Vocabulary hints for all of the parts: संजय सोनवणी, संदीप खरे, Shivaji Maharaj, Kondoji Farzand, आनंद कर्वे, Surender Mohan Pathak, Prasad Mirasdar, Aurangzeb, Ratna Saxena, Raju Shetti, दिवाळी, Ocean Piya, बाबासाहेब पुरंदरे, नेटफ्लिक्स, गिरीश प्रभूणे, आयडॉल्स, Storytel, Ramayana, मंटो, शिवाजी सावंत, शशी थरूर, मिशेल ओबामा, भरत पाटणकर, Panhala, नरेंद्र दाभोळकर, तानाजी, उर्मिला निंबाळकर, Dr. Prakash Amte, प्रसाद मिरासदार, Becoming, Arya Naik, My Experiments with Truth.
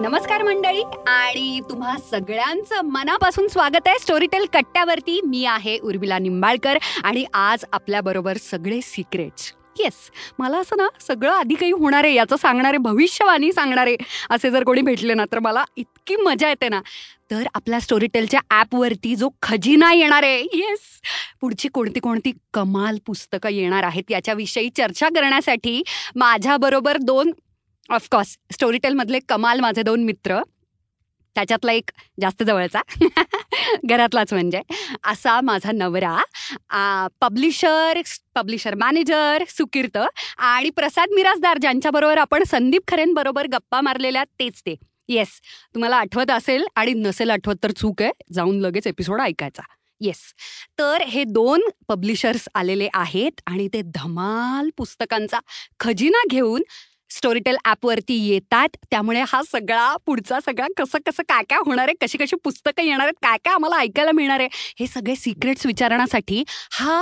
नमस्कार मंडळी आणि तुम्हा सगळ्यांचं मनापासून स्वागत आहे स्टोरीटेल कट्ट्यावरती. मी आहे उर्मिला निंबाळकर आणि आज आपल्याबरोबर सगळे सिक्रेट्स, येस मला असं ना सगळं आधी काही होणार आहे याचं सांगणारे, भविष्यवाणी सांगणारे असे जर कोणी भेटले ना तर मला इतकी मजा येते ना. तर आपल्या स्टोरीटेलच्या ॲपवरती जो खजिना येणार आहे, येस पुढची कोणती कोणती कमाल पुस्तकं येणार आहेत याच्याविषयी चर्चा करण्यासाठी माझ्याबरोबर दोन, ऑफकोर्स स्टोरीटेलमधले कमाल माझे दोन मित्र, त्याच्यातला एक जास्त जवळचा घरातलाच म्हणजे असा माझा नवरा, पब्लिशर मॅनेजर सुकीर्त आणि प्रसाद मिरासदार, ज्यांच्याबरोबर आपण संदीप खरेंबरोबर गप्पा मारलेल्या तेच ते. येस तुम्हाला आठवत असेल आणि नसेल आठवत तर चूक आहे, जाऊन लगेच एपिसोड ऐकायचा. येस तर हे दोन पब्लिशर्स आलेले आहेत आणि ते धमाल पुस्तकांचा खजिना घेऊन स्टोरीटेल ॲपवरती येतात. त्यामुळे हा सगळा पुढचा सगळा कसं कसं काय काय होणार आहे, कशी कशी पुस्तकं येणार आहेत, काय काय आम्हाला ऐकायला मिळणार आहे, हे सगळे सिक्रेट्स विचारण्यासाठी हा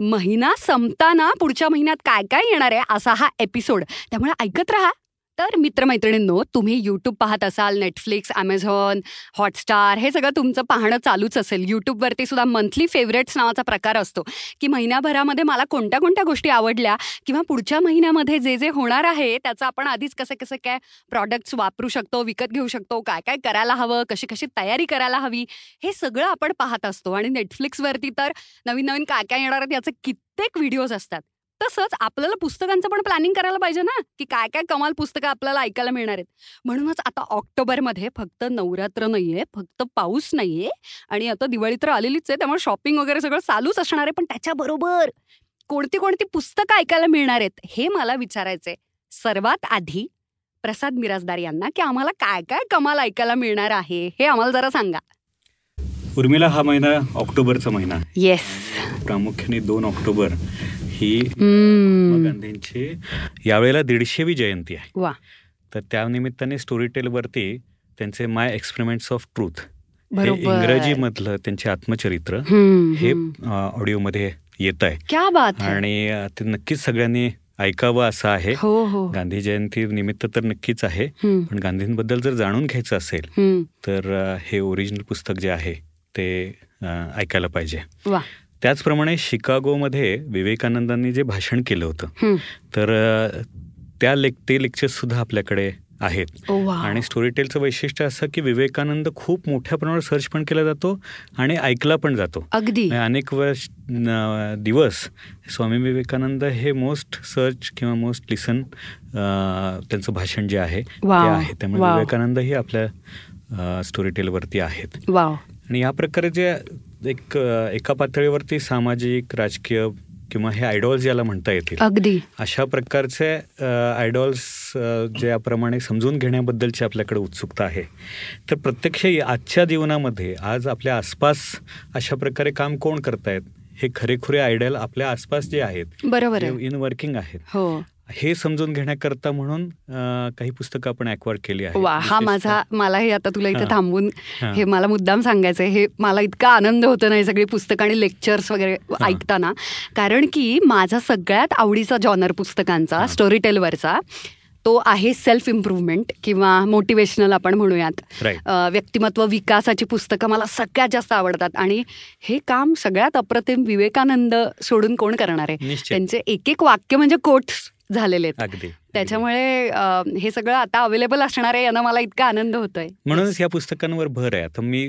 महिना संपताना पुढच्या महिन्यात काय काय येणार आहे असा हा एपिसोड, त्यामुळे ऐकत राहा. तर मित्रमैत्रिणींनो, तुम्ही यूट्यूब पाहत असाल, नेटफ्लिक्स, ॲमेझॉन, हॉटस्टार हे सगळं तुमचं पाहणं चालूच असेल. यूट्यूबवरती सुद्धा मंथली फेवरेट्स नावाचा प्रकार असतो की महिन्याभरामध्ये मला कोणत्या कोणत्या गोष्टी आवडल्या किंवा पुढच्या महिन्यामध्ये जे जे होणार आहे त्याचं आपण आधीच कसं कसं काय प्रॉडक्ट्स वापरू शकतो, विकत घेऊ शकतो, काय काय करायला हवं, कशी कशी तयारी करायला हवी, हे सगळं आपण पाहत असतो. आणि नेटफ्लिक्सवरती तर नवीन नवीन काय काय येणार आहेत याचे कित्येक व्हिडिओज असतात. तसंच आपल्याला पुस्तकांचं पण प्लॅनिंग करायला पाहिजे ना की काय काय कमाल पुस्तकं आपल्याला ऐकायला मिळणार आहेत. म्हणूनच आता ऑक्टोबरमध्ये फक्त नवरात्र नाही आहे, फक्त पाऊस नाही आहे आणि आता दिवाळी तर आलेलीच आहे, त्यामुळे शॉपिंग वगैरे सगळं चालूच असणार आहे. पण त्याच्याबरोबर कोणती कोणती पुस्तकं ऐकायला मिळणार आहेत हे मला विचारायचं आहे सर्वात आधी प्रसाद मिरासदार यांना, की आम्हाला काय काय कमाल ऐकायला मिळणार आहे हे आम्हाला जरा सांगा. उर्मिला, हा महिना ऑक्टोबरचा महिना, येस प्रामुख्याने 2 ऑक्टोबर ही गांधींची यावेळेला 150वी जयंती आहे. वा, तर त्यानिमित्ताने स्टोरीटेलवरती त्यांचे माय एक्सपेरिमेंट्स ऑफ ट्रूथ हे इंग्रजीमधलं त्यांचे आत्मचरित्र हे ऑडिओमध्ये येत आहे. क्या बात, आणि ते नक्कीच सगळ्यांनी ऐकावं असं आहे. गांधी जयंती निमित्त तर नक्कीच आहे, पण गांधींबद्दल जर जाणून घ्यायचं असेल तर हे ओरिजिनल पुस्तक जे आहे ते ऐकायला पाहिजे. त्याचप्रमाणे शिकागोमध्ये विवेकानंदांनी जे भाषण केलं होतं तर ते लेक्चर्स सुद्धा आपल्याकडे आहेत. आणि स्टोरीटेलचं वैशिष्ट्य असं की विवेकानंद खूप मोठ्या प्रमाणावर सर्च पण केला जातो आणि ऐकला पण जातो. अगदी अनेक दिवस स्वामी विवेकानंद हे मोस्ट सर्च किंवा मोस्ट लिसन त्यांचं भाषण जे आहे ते आहे, त्यामुळे विवेकानंद ही आपल्या स्टोरीटेलवरती आहेत. आणि या प्रकारे जे एका पातळीवरती सामाजिक, राजकीय किंवा हे आयडॉल्स ज्याला म्हणता येतील, अगदी अशा प्रकारचे आयडॉल्स ज्याप्रमाणे समजून घेण्याबद्दलची आपल्याकडे उत्सुकता आहे, तर प्रत्यक्ष आजच्या जीवनामध्ये आज आपल्या आसपास अशा प्रकारे काम कोण करतायत, हे खरेखुरे आयडॉल आपल्या आसपास जे आहेत, बरोबर इन वर्किंग आहेत, हे समजून घेण्याकरता म्हणून काही पुस्तकं आपण ॲक्वायर केली आहेत. वा, हा माझा, मला हे आता तुला इथे थांबून हे मला मुद्दाम सांगायचं आहे, हे मला इतका आनंद होतो ना हे सगळी पुस्तकं आणि लेक्चर्स वगैरे ऐकताना, कारण की माझा सगळ्यात आवडीचा जॉनर पुस्तकांचा स्टोरीटेलवरचा तो आहे सेल्फ इम्प्रूव्हमेंट किंवा मोटिवेशनल आपण म्हणूयात, व्यक्तिमत्व विकासाची पुस्तकं मला सगळ्यात जास्त आवडतात. आणि हे काम सगळ्यात अप्रतिम विवेकानंद सोडून कोण करणार आहे, त्यांचे एक एक वाक्य म्हणजे कोट्स झालेले आहेत, त्याच्यामुळे हे सगळं आता अवेलेबल असणार आहे, यानं मला इतका आनंद होतोय. म्हणूनच या पुस्तकांवर भर आहे. आता मी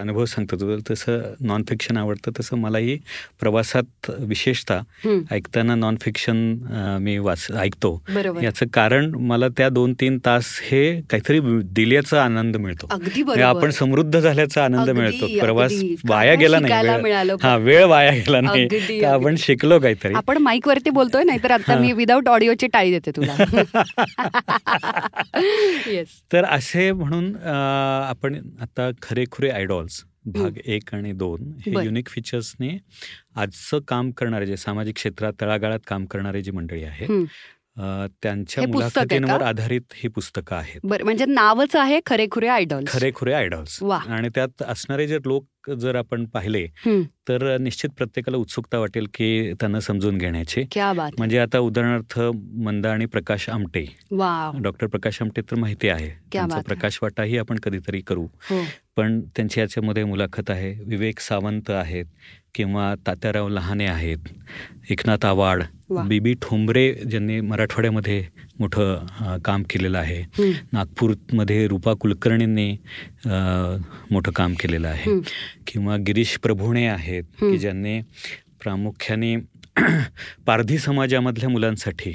अनुभव सांगतो, तुला तसं नॉन फिक्शन आवडतं तसं मलाही प्रवासात विशेषतः ऐकताना नॉन फिक्शन मी ऐकतो. याचं कारण मला त्या 2-3 तास हे काहीतरी दिल्याचा आनंद मिळतो, आपण समृद्ध झाल्याचा आनंद मिळतो, प्रवास वाया गेला नाही, हा वेळ वाया गेला नाही, आपण शिकलो काहीतरी. आपण माईक वरती बोलतोय नाहीतर आता मी विदाऊट ऑडिओची टाळी देते तुला. yes. तर असे म्हणून आपण आता खरेखुरे आयडॉल्स भाग 1 आणि 2 हे युनिक फीचर्सने आजचं काम करणारे जे सामाजिक क्षेत्रात तळागाळात काम करणारे जी मंडळी आहेत त्यांच्या मुलाखतींवर आधारित ही पुस्तकं आहेत. म्हणजे नावच आहे खरेखुरे आयडॉल्स. खरेखुरे आयडॉल्स आणि त्यात असणारे जे लोक जर आपण पाहिले तर निश्चित प्रत्येकाला उत्सुकता वाटेल की त्यांना समजून घेण्याची. म्हणजे आता उदाहरणार्थ मंदा आणि प्रकाश आमटे, डॉक्टर प्रकाश आमटे तर माहिती आहे, त्यांचा प्रकाश वाटाही आपण कधीतरी करू, पण त्यांची याच्यामध्ये मुलाखत आहे. विवेक सावंत आहेत किंवा तात्याराव लहाने आहेत, एकनाथ आवाड, बीबी ठोंबरे ज्यांनी मराठवाड्यामध्ये मोठं काम केलेलं आहे, नागपूरमध्ये रुपा कुलकर्णींनी मोठं काम केलेलं आहे, किंवा गिरीश प्रभूणे आहेत की ज्यांनी प्रामुख्याने पारधी समाजामधल्या मुलांसाठी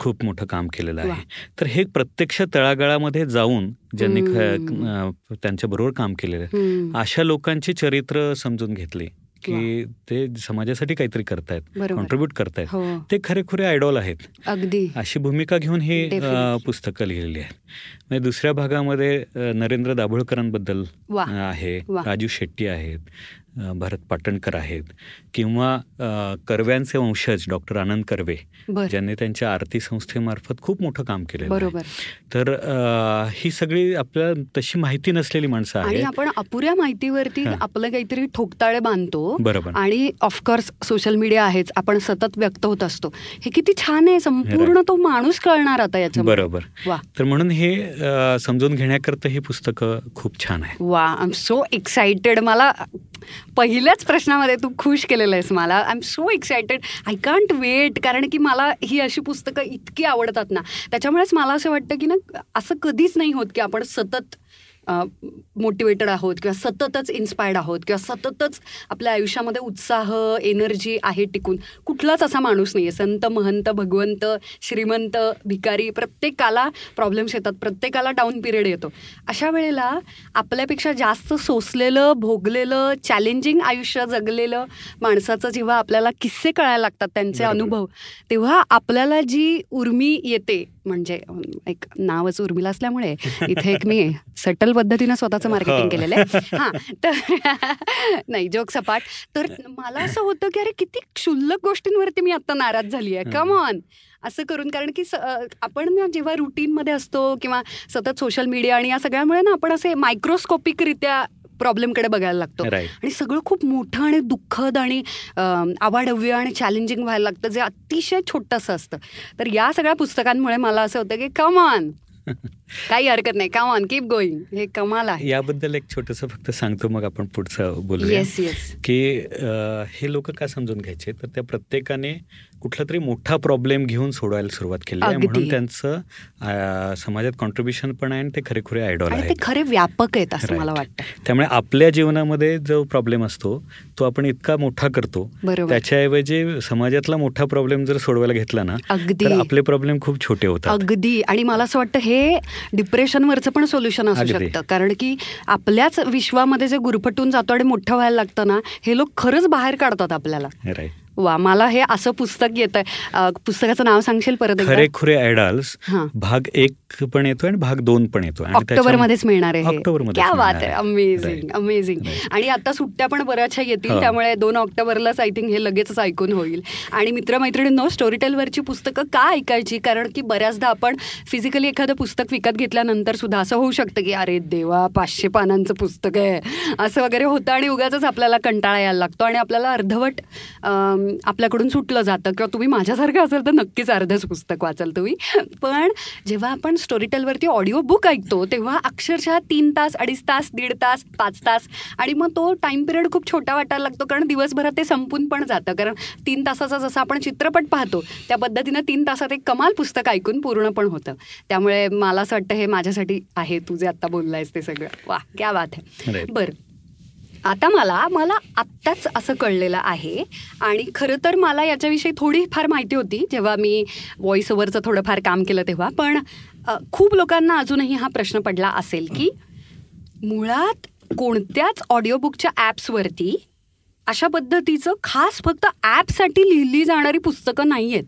खूप मोठं काम केलेलं आहे. तर हे प्रत्यक्ष तळागाळामध्ये जाऊन ज्यांनी त्यांच्याबरोबर काम केलेलं, अशा लोकांची चरित्र समजून घेतली की ते समाजासाठी काहीतरी करतायत, कॉन्ट्रीब्यूट करतायत, ते खरेखुरे आयडॉल आहेत, अगदी अशी भूमिका घेऊन ही पुस्तकं लिहिलेली आहेत. म्हणजे दुसऱ्या भागामध्ये नरेंद्र दाभोळकरांबद्दल आहे, राजू शेट्टी आहेत, भरत पाटणकर आहेत, किंवा कर्व्यांचे वंशज डॉक्टर आनंद कर्वे ज्यांनी त्यांच्या आरती संस्थेमार्फत खूप मोठं काम केलं. बरोबर. तर ही सगळी आपल्याला तशी माहिती नसलेली माणसं आहेत आणि आपण अपुऱ्या माहितीवरती आपलं काहीतरी ठोकताळे बांधतो. बरोबर. आणि ऑफकोर्स सोशल मीडिया आहेच, आपण सतत व्यक्त होत असतो. हे किती छान आहे, संपूर्ण तो माणूस कळणार आता याचा. बरोबर. तर म्हणून हे समजून घेण्याकरता ही पुस्तकं खूप छान आहे. वा, आय एम सो एक्सायटेड. मला पहिल्याच प्रश्नामध्ये तू खुश केलेलं आहेस मला. I am so excited, I can't wait. कारण की मला ही अशी पुस्तकं इतकी आवडतात ना, त्याच्यामुळेच मला असं वाटतं की ना, असं कधीच नाही होत की आपण सतत मोटिवेटेड आहोत किंवा सततच इन्स्पायर्ड आहोत किंवा सततच आपल्या आयुष्यामध्ये उत्साह, एनर्जी आहे टिकून. कुठलाच असा माणूस नाही आहे. संत, महंत, भगवंत, श्रीमंत, भिकारी, प्रत्येकाला प्रॉब्लेम्स येतात, प्रत्येकाला डाऊन पिरियड येतो. अशा वेळेला आपल्यापेक्षा जास्त सोसलेलं, भोगलेलं, चॅलेंजिंग आयुष्य जगलेलं माणसाचं जेव्हा आपल्याला किस्से कळायला लागतात, त्यांचे अनुभव, तेव्हा आपल्याला जी उर्मी येते, म्हणजे एक नावच उर्मिला असल्यामुळे इथे एक मी सटल पद्धतीनं स्वतःचं मार्केटिंग केलेलं आहे. तर नाही, जोक सपाट. तर मला असं होतं की अरे किती क्षुल्लक गोष्टींवरती मी आता नाराज झाली आहे, कम ऑन, असं करून. कारण की आपण जेव्हा रुटीनमध्ये असतो किंवा सतत सोशल मीडिया आणि या सगळ्यामुळे ना, आपण असे मायक्रोस्कोपिकरित्या प्रॉब्लेमकडे बघायला लागतो आणि सगळं खूप मोठं आणि दुःखद आणि आवाढव्य आणि चॅलेंजिंग व्हायला लागतं, जे अतिशय छोटंसं असतं. तर या सगळ्या पुस्तकांमुळे मला असं होतं की कम ऑन, काही हरकत नाही, कम ऑन, कीप गोईंग. हे कमाल आहे. याबद्दल एक छोटंसं फक्त सांगतो, मग आपण पुढचं बोलूया की हे लोक का समजून घ्यायचे. तर त्या प्रत्येकाने कुठला तरी मोठा प्रॉब्लेम घेऊन सोडवायला सुरुवात केली आहे, म्हणून त्यांचं समाजात कॉन्ट्रीब्युशन पण आहे आणि ते खरेखुरे आयडॉल आहेत, ते खरे व्यापक आहेत असं मला वाटतं. त्यामुळे आपल्या जीवनामध्ये जो प्रॉब्लेम असतो तो आपण इतका मोठा करतो, त्याच्याऐवजी समाजातला मोठा प्रॉब्लेम जर सोडवायला घेतला ना, तर आपले प्रॉब्लेम खूप छोटे होतात. अगदी. आणि मला असं वाटतं हे डिप्रेशनवरचं पण सोल्युशन असू शकतं. कारण की आपल्याच विश्वामध्ये जे गुरफटून जातो आणि मोठं व्हायला लागतं ना, हे लोक खरंच बाहेर काढतात आपल्याला. वा, मला हे असं पुस्तक येत आहे. पुस्तकाचं नाव सांगशील परत एकदा? खरेखुरे आयडॉल्स, भाग 1 पण येतो आणि भाग 2 पण येतो. ऑक्टोबर मध्येच मिळणार आहे. क्या बात आहे. Amazing, amazing. आणि आता सुट्ट्या पण बऱ्याचशा येतील, त्यामुळे 2 ऑक्टोबरलाच आय थिंक हे लगेचच ऐकून होईल. आणि मित्रमैत्रिणींनो, स्टोरीटेलवरची पुस्तकं का ऐकायची? कारण की बऱ्याचदा आपण फिजिकली एखादं पुस्तक विकत घेतल्यानंतर सुद्धा असं होऊ शकतं की अरे देवा, 500 पानांचं पुस्तक आहे असं वगैरे होतं आणि उगाचच आपल्याला कंटाळा यायला लागतो आणि आपल्याला अर्धवट आपल्याकडून सुटलं जातं. किंवा तुम्ही माझ्यासारखं असाल तर नक्कीच अर्धच पुस्तक वाचाल तुम्ही. पण जेव्हा आपण स्टोरीटेलवरती ऑडिओ बुक ऐकतो, तेव्हा अक्षरशः 3 तास, 2.5 तास, 1.5 तास, 5 तास, आणि मग तो टाइम पिरियड खूप छोटा वाटायला लागतो. कारण दिवसभरात ते संपून पण जातं. कारण 3 तासाचा जसं आपण चित्रपट पाहतो, त्या पद्धतीनं 3 तासात एक कमाल पुस्तक ऐकून पूर्ण पण होतं. त्यामुळे मला असं वाटतं हे माझ्यासाठी आहे, तू जे आत्ता बोलला आहेस ते सगळं. वा, क्या बात आहे. बरं, आता मला आत्ताच असं कळलेलं आहे. आणि खरं तर मला याच्याविषयी थोडीफार माहिती होती जेव्हा मी व्हॉइस ओव्हरचं थोडंफार काम केलं तेव्हा, पण खूप लोकांना अजूनही हा प्रश्न पडला असेल की मुळात कोणत्याच ऑडिओबुकच्या ॲप्सवरती अशा पद्धतीचं खास फक्त ॲपसाठी लिहिली जाणारी पुस्तकं नाही आहेत.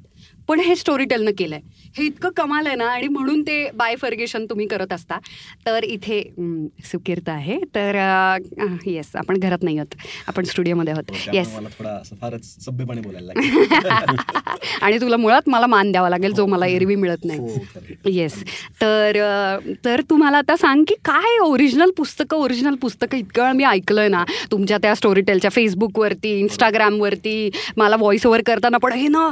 पण हे स्टोरीटेलनं केलंय, हे इतकं कमाल आहे ना, आणि म्हणून ते बायफर्गेशन तुम्ही करत असता. तर इथे सुकीर्त आहे, तर येस, आपण घरात नाही आहोत, आपण स्टुडिओमध्ये आहोत. येस, आणि तुला मुळात मला मान द्यावा लागेल जो मला एरवी मिळत नाही. येस, तर तुम्हाला आता सांग की काय ओरिजिनल पुस्तकं इतकं वेळ मी ऐकलंय ना तुमच्या त्या स्टोरीटेलच्या फेसबुकवरती, इंस्टाग्रामवरती, मला व्हॉइस ओव्हर करताना, पण हे ना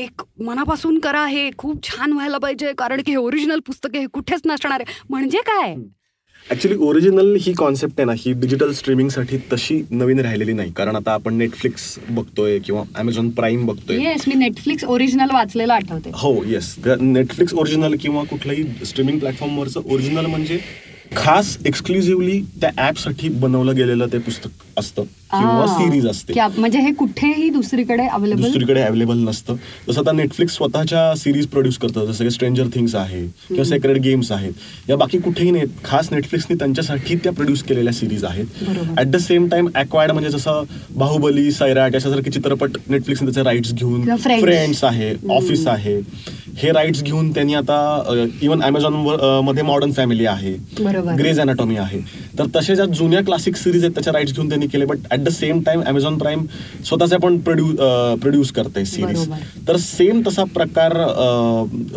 एक मनापासून करा, हे खूप छान व्हायला पाहिजे, कारण की हे ओरिजिनल पुस्तक हे कुठेच नसणार आहे. म्हणजे काय ऍक्च्युली ओरिजिनल ही कॉन्सेप्ट आहे ना, ही डिजिटल स्ट्रीमिंगसाठी तशी नवीन राहिलेली नाही. कारण आता आपण नेटफ्लिक्स बघतोय किंवा अमेझॉन प्राईम बघतोय. येस, मी नेटफ्लिक्स ओरिजिनल वाचलेलं आठवते. हो, येस, नेटफ्लिक्स ओरिजिनल किंवा कुठल्याही स्ट्रीमिंग प्लॅटफॉर्मवरचं ओरिजिनल म्हणजे खास एक्सक्लुझिव्हली त्या ऍपसाठी बनवलं गेलेलं ते पुस्तक असतं किंवा सिरीज असते. म्हणजे हे कुठेही दुसरीकडे अवेलेबल नसतं. जसं आता नेटफ्लिक्स स्वतःच्या सिरीज प्रोड्यूस करतं, जसं की स्ट्रेंजर थिंग्स आहे किंवा सेक्रेड गेम्स आहेत, या बाकी कुठेही नाही. खास नेटफ्लिक्सने त्यांच्यासाठी त्या प्रोड्यूस केलेल्या सिरीज आहेत. At the same time acquired, म्हणजे जसं बाहुबली, सैराट यासारखे चित्रपट नेटफ्लिक्सने त्याचे राईट्स घेऊन, फ्रेंड्स आहे, ऑफिस आहे, हे राईट्स घेऊन त्यांनी आता इव्हन अमेझॉन मध्ये मॉडर्न फॅमिली आहे, ग्रेज अनाटॉमी आहे, तर तसे ज्या जुन्या क्लासिक सिरीज आहेत त्याच्या राईट्स घेऊन त्यांनी केले. But at the same time Amazon Prime स्वतःचे पण प्रोड्यूस करते सिरीज. तर सेम तसा प्रकार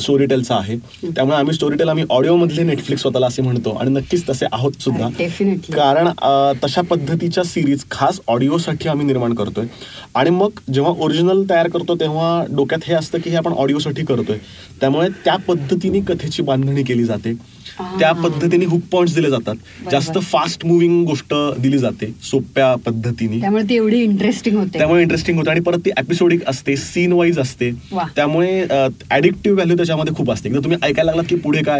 स्टोरीटेलचा आहे. त्यामुळे आम्ही स्टोरीटेल ऑडिओ मधले नेटफ्लिक्स स्वतःला असे म्हणतो, आणि नक्कीच तसे आहोत सुद्धा, कारण तशा पद्धतीच्या सिरीज खास ऑडिओसाठी आम्ही निर्माण करतोय. आणि मग जेव्हा ओरिजिनल तयार करतो तेव्हा डोक्यात हे असतं की हे आपण ऑडिओसाठी करतोय, त्यामुळे त्या पद्धतीने कथेची बांधणी केली जाते, त्या पद्धतीने हुक पॉइंट्स दिले जातात, जास्त फास्ट मुव्हिंग गोष्ट दिली जाते सोप्या पद्धतीने, त्यामुळे ती एवढी इंटरेस्टिंग होते, त्यामुळे इंटरेस्टिंग होते. आणि परत ती एपिसोडिक असते, सीन वाईज असते, त्यामुळे ऍडिक्टिव्ह व्हॅल्यू त्याच्यामध्ये खूप असते. एकदा तुम्ही ऐकायला लागलात की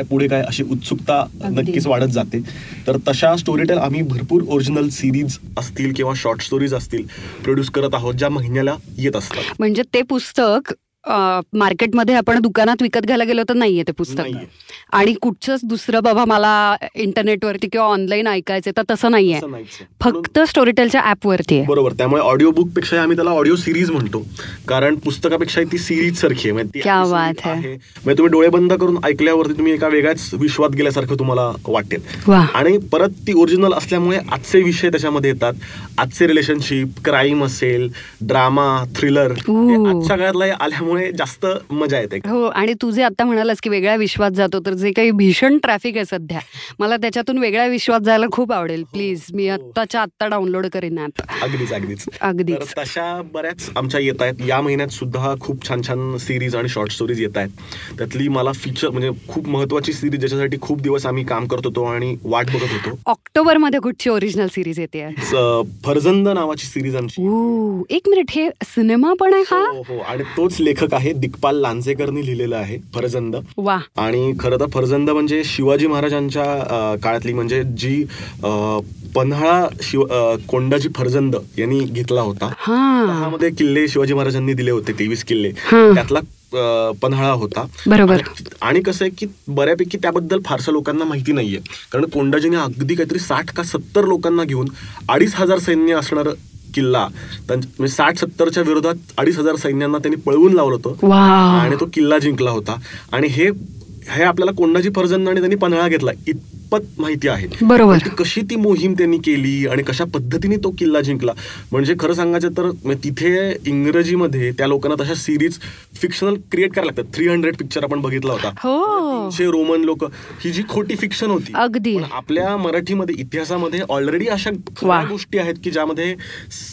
पुढे काय अशी उत्सुकता नक्कीच वाढत जाते. तर तशा स्टोरीटेल आम्ही भरपूर ओरिजिनल सिरीज असतील किंवा शॉर्ट स्टोरीज असतील प्रोड्यूस करत आहोत, ज्या महिन्याला येत असतात. म्हणजे ते पुस्तक मार्केटमध्ये आपण दुकानात विकत घ्यायला गेलो तर नाहीये ते पुस्तक, आणि कुठचंच दुसरं बाबा मला इंटरनेटवरती किंवा ऑनलाईन ऐकायचं तर तसं नाहीये, फक्त स्टोरीटेलच्या ऍपवरती आहे. बरोबर, त्यामुळे ऑडिओ बुक पेक्षा आम्ही त्याला ऑडिओ सिरीज म्हणतो, कारण पुस्तकापेक्षा ती सिरीज सारखी आहे. क्या बात आहे. म्हणजे तुम्ही डोळे बंद करून ऐकल्यावरती तुम्ही एका वेगळ्याच विश्वात गेल्यासारखं तुम्हाला वाटेल. आणि परत ती ओरिजिनल असल्यामुळे आजचे विषय त्याच्यामध्ये येतात, आजचे रिलेशनशिप, क्राईम असेल, ड्रामा, थ्रिलर, आजच्या काळातला आल्यामुळे जास्त मजा येते. हो, आणि तू जे आता म्हणालास की वेगळ्या विश्वात जातो, तर जे काही भीषण ट्रॅफिक आहे सध्या, मला त्याच्यातून वेगळ्या विश्वात जायला खूप आवडेल. प्लीज, मी आत्ताच्या आत्ता डाउनलोड करेन ऍप. अगदीच. तशा बऱ्याच आमच्या येत आहेत. या महिन्यात सुद्धा खूप छान छान सिरीज आणि शॉर्ट स्टोरीज येत आहेत. त्यातली मला फीचर म्हणजे खूप महत्वाची सिरीज, ज्याच्यासाठी खूप दिवस आम्ही काम करत होतो आणि वाट बघत होतो, ऑक्टोबर मध्ये कुठची ओरिजिनल सिरीज येते, फर्जंद नावाची सिरीज आमची. एक मिनिट, हे सिनेमा पण आहे हा? हो, आणि तोच लेखक आहे, दिग्पाल लांजेकरनी लिहिलेलं आहे फर्जंद. आणि खरं तर फर्जंद म्हणजे शिवाजी महाराजांच्या काळातली, म्हणजे जी पन्हाळा कोंडाजी फर्जंद यांनी घेतला होता, त्यामध्ये किल्ले शिवाजी महाराजांनी दिले होते, 23 किल्ले, त्यातला पन्हाळा होता. बरोबर. आणि कसं आहे की बऱ्यापैकी त्याबद्दल फारसा लोकांना माहिती नाहीये, कारण कोंडाजीने अगदी काहीतरी 60 का 70 लोकांना घेऊन 2500 सैन्य असणार किल्ला, म्हणजे 60-70च्या विरोधात 2500 सैन्यांना त्यांनी पळवून लावलं होतं आणि तो किल्ला जिंकला होता. आणि हे आपल्याला कोंडाजी फर्जंद आणि त्यांनी पन्हाळा घेतला इतपत माहिती आहे. बरोबर. कशी ती मोहीम त्यांनी केली आणि कशा पद्धतीने तो किल्ला जिंकला, म्हणजे खरं सांगायचं तर तिथे इंग्रजीमध्ये त्या लोकांना तशा सिरीज फिक्शनल क्रिएट करायला लागतात. 300 पिक्चर आपण बघितला होता, 300 रोमन लोक, ही जी खोटी फिक्शन होती. अगदी. आपल्या मराठीमध्ये इतिहासामध्ये ऑलरेडी अशा गोष्टी आहेत की ज्यामध्ये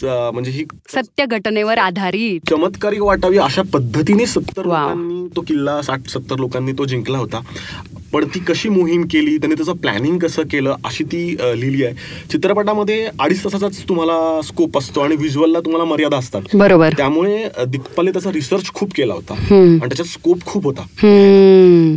म्हणजे ही सत्य घटनेवर आधारित चमत्कारिक वाटावी अशा पद्धतीने 70 लोकांनी तो किल्ला, 60-70 लोकांनी तो जिंकला होता. पण ती कशी मोहीम केली, त्यांनी त्याचं प्लॅनिंग कसं केलं, अशी ती लिहिली आहे. चित्रपटामध्ये 2.5 तासाचाच तुम्हाला स्कोप असतो आणि व्हिज्युअलला तुम्हाला मर्यादा असतात. बरोबर. त्यामुळे दिग्पालने त्याचा रिसर्च खूप केला होता आणि त्याचा स्कोप खूप होता.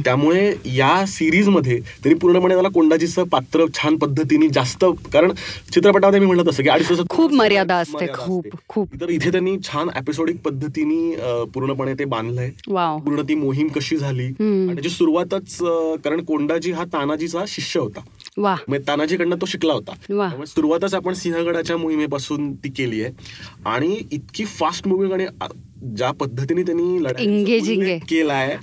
त्यामुळे या सिरीजमध्ये त्यांनी पूर्णपणे त्याला कोंडाजीचं पात्र छान पद्धतीने, जास्त, कारण चित्रपटामध्ये मी म्हटलं तसं की 2.5 तास खूप मर्यादा असते, खूप. तर इथे त्यांनी छान एपिसोडिक पद्धतीने पूर्णपणे ते बांधलंय, पूर्ण ती मोहीम कशी झाली. आणि त्याची सुरुवातच, कारण कोंडाजी हा तानाजीचा शिष्य होता, म्हणजे तानाजीकडनं तो शिकला होता. सुरुवातच आपण सिंहगडाच्या मोहिमेपासून ती केली आहे. आणि इतकी फास्ट मुव्हिंग आणि ज्या पद्धतीने त्यांनी लढाई केलाय,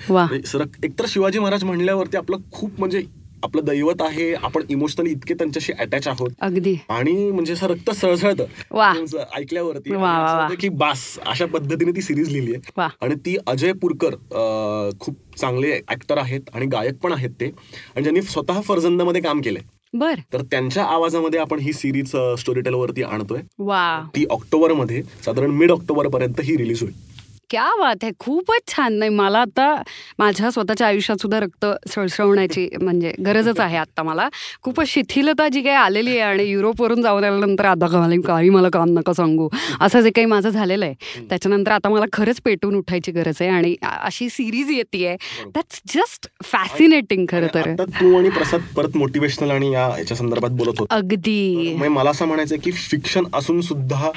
एकतर शिवाजी महाराज म्हणल्यावरती आपलं खूप म्हणजे आपलं दैवत आहे, आपण इमोशनली इतके त्यांच्याशी अटॅच आहोत अगदी, आणि म्हणजे असं रक्त सळसळतं ऐकल्यावरती की बास. अशा पद्धतीने ती सिरीज लिहिली आहे आणि ती अजय पुरकर खूप चांगले ऍक्टर आहेत आणि गायक पण आहेत ते, आणि ज्यांनी स्वतः फर्जंदमध्ये काम केलंय. बर, तर त्यांच्या आवाजामध्ये आपण ही सिरीज स्टोरीटेल वरती आणतोय. ती ऑक्टोबर मध्ये, साधारण मिड ऑक्टोबर पर्यंत ही रिलीज होईल. क्या बात आहे, खूपच छान. नाही, मला आता माझ्या स्वतःच्या आयुष्यात सुद्धा रक्त सळसळवण्याची म्हणजे गरजच आहे आता. मला खूपच शिथिलता जी काही आलेली आहे आणि युरोपवरून जाऊन आल्यानंतर आता काही मला काम नका सांगू असं जे काही माझं झालेलं आहे त्याच्यानंतर आता मला खरंच पेटून उठायची गरज आहे आणि अशी सिरीज येतेय. That's just fascinating. खरं तर तू आणि प्रसाद परत मोटिवेशनल आणि याच्या संदर्भात बोलत होतो. अगदी, मला असं म्हणायचं की फिक्शन असून सुद्धा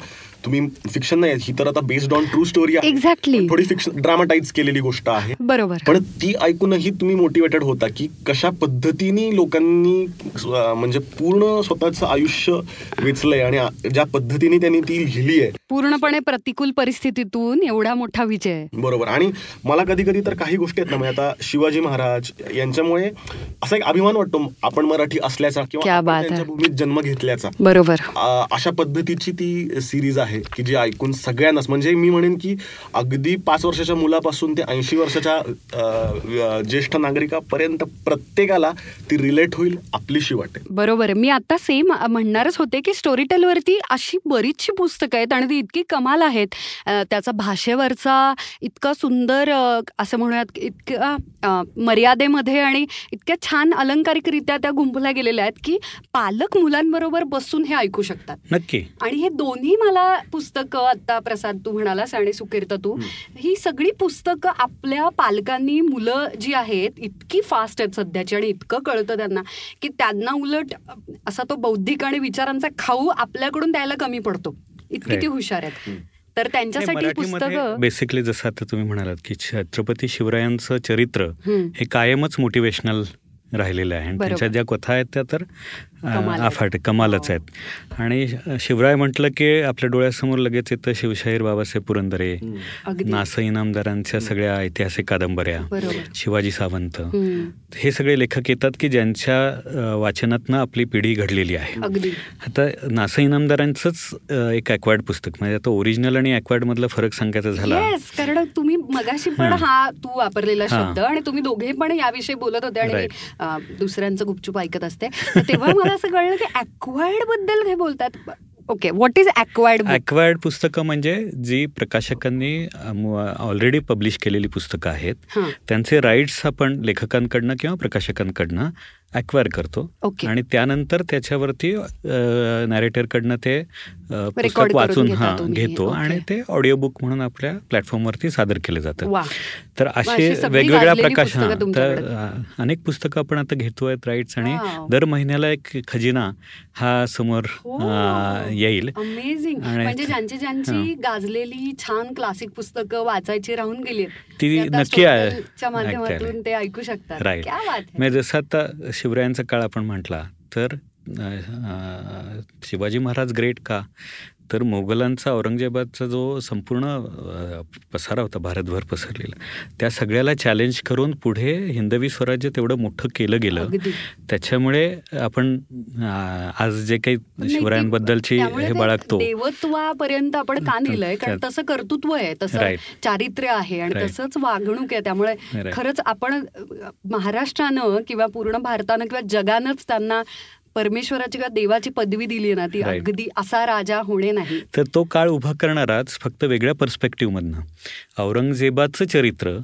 तुम्ही, फिक्शन नाही ही तर आता बेस्ड ऑन ट्रू स्टोरी आहे, एक्झॅक्टली थोडी फिक्शन ड्रामाटाईज केलेली गोष्ट आहे, बरोबर, पण ती ऐकूनही तुम्ही मोटिवेटेड होता की कशा पद्धतीने लोकांनी म्हणजे पूर्ण स्वतःचं आयुष्य वेचलंय आणि ज्या पद्धतीने त्यांनी ती लिहिली आहे पूर्णपणे प्रतिकूल परिस्थितीतून, एवढा मोठा विजय. बरोबर. आणि मला कधी कधी तर काही गोष्टी आहेत ना, म्हणजे आता शिवाजी महाराज यांच्यामुळे असा एक अभिमान वाटतो आपण मराठी असल्याचा किंवा त्यांच्या भूमीत जन्म घेतल्याचा. बरोबर. अशा पद्धतीची ती सिरीज की जी ऐकून सगळ्यांनाच, म्हणजे मी म्हणेन की अगदी 5 वर्षाच्या मुलापासून ते 80 वर्षाच्या ज्येष्ठ नागरिकापर्यंत प्रत्येकाला ती रिलेट होईल आपलीशी वाटेल. बरोबर. मी आता सेम म्हणणारच होते की स्टोरीटेल वरती अशी बरीचशी पुस्तकं आहेत आणि ती इतकी कमाल आहेत, त्याचा भाषेवरचा इतका सुंदर असं म्हणूयात इतक्या मर्यादेमध्ये आणि इतक्या छान अलंकारिकरित्या त्या गुंफल्या गेलेल्या आहेत की पालक मुलांबरोबर बसून हे ऐकू शकतात. नक्की. आणि हे दोन्ही मला पुस्तकं आता प्रसाद तू म्हणालास आणि सुकिर्त तू, ही सगळी पुस्तकं आपल्या पालकांनी, मुलं जी आहेत इतकी फास्ट आहेत सध्याची आणि इतकं कळतं त्यांना की त्यांना उलट असा तो बौद्धिक आणि विचारांचा खाऊ आपल्याकडून द्यायला कमी पडतो, इतकी ती हुशार आहेत. तर त्यांच्यासाठी पुस्तकं बेसिकली जसं आता तुम्ही म्हणालात की छत्रपती शिवरायांचं चरित्र हे कायमच मोटिवेशनल राहिलेल्या आहेत, त्यांच्या ज्या कथा आहेत त्या तर अफाट कमालच आहेत. आणि शिवराय म्हटलं की आपल्या डोळ्यासमोर लगेच येतं शिवशाहीर बाबासाहेब पुरंदरे, नासा इनामदारांच्या सगळ्या ऐतिहासिक कादंबऱ्या, शिवाजी सावंत, हे सगळे लेखक येतात की ज्यांच्या वाचनातनं आपली पिढी घडलेली आहे. आता नासा इनामदारांचंच एक ॲक्वायर्ड पुस्तक, म्हणजे आता ओरिजिनल आणि ॲक्वायर्ड मधला फरक सांगायचा झाला, कारण तुम्ही मगाशी पण हा तू वापरलेला शब्द आणि तुम्ही दोघे पण याविषयी बोलत होते आणि दुसऱ्यांचं गुपचूप ऐकत असते, तेव्हा मला असं कळलं की ॲक्वायर्ड बद्दल हे बोलतात. Okay, what is acquired? Acquired पुस्तकं म्हणजे जी प्रकाशकांनी ऑलरेडी पब्लिश केलेली पुस्तकं आहेत त्यांचे राईट्स आपण लेखकांकडनं किंवा प्रकाशकांकडनं ॲक्वायर करतो आणि त्यानंतर त्याच्यावरती नॅरेटरकडनं ते पुस्तक वाचून घेतो आणि ते ऑडिओ बुक म्हणून आपल्या प्लॅटफॉर्मवरती सादर केले जातं. तर असे वेगवेगळ्या प्रकाश अनेक पुस्तकं आपण आता घेतोय राईट्स आणि दर महिन्याला एक खजिना हा समोर येईल. अमेझिंग. म्हणजे ज्यांची ज्यांची गाजलेली छान क्लासिक पुस्तकं वाचायची राहून गेली ती नक्की माध्यमातून ते ऐकू शकतात. राईट. जसं आता शिवरायांचा काळ आपण म्हटला तर शिवाजी महाराज ग्रेट का, तर मोगलांचा औरंगजेबाचा जो संपूर्ण पसारा होता भारतभर पसरलेला त्या सगळ्याला चॅलेंज करून पुढे हिंदवी स्वराज्य तेवढं मोठं केलं गेलं, त्याच्यामुळे आपण आज जे काही शिवरायांबद्दलची हे बाळगतो देवत्वापर्यंत आपण का नेलंय, कारण तसं कर्तृत्व आहे, तसं चारित्र्य आहे आणि तसंच वागणूक आहे. त्यामुळे खरंच आपण महाराष्ट्रानं किंवा पूर्ण भारतानं किंवा जगानंच त्यांना परमेश्वराची किंवा देवाची पदवी दिली ना, ती अगदी असा राजा होणे नाही. तर तो काळ उभा करणाराच, फक्त वेगळ्या पर्स्पेक्टिव्ह मधनं. औरंगजेबाचं चरित्र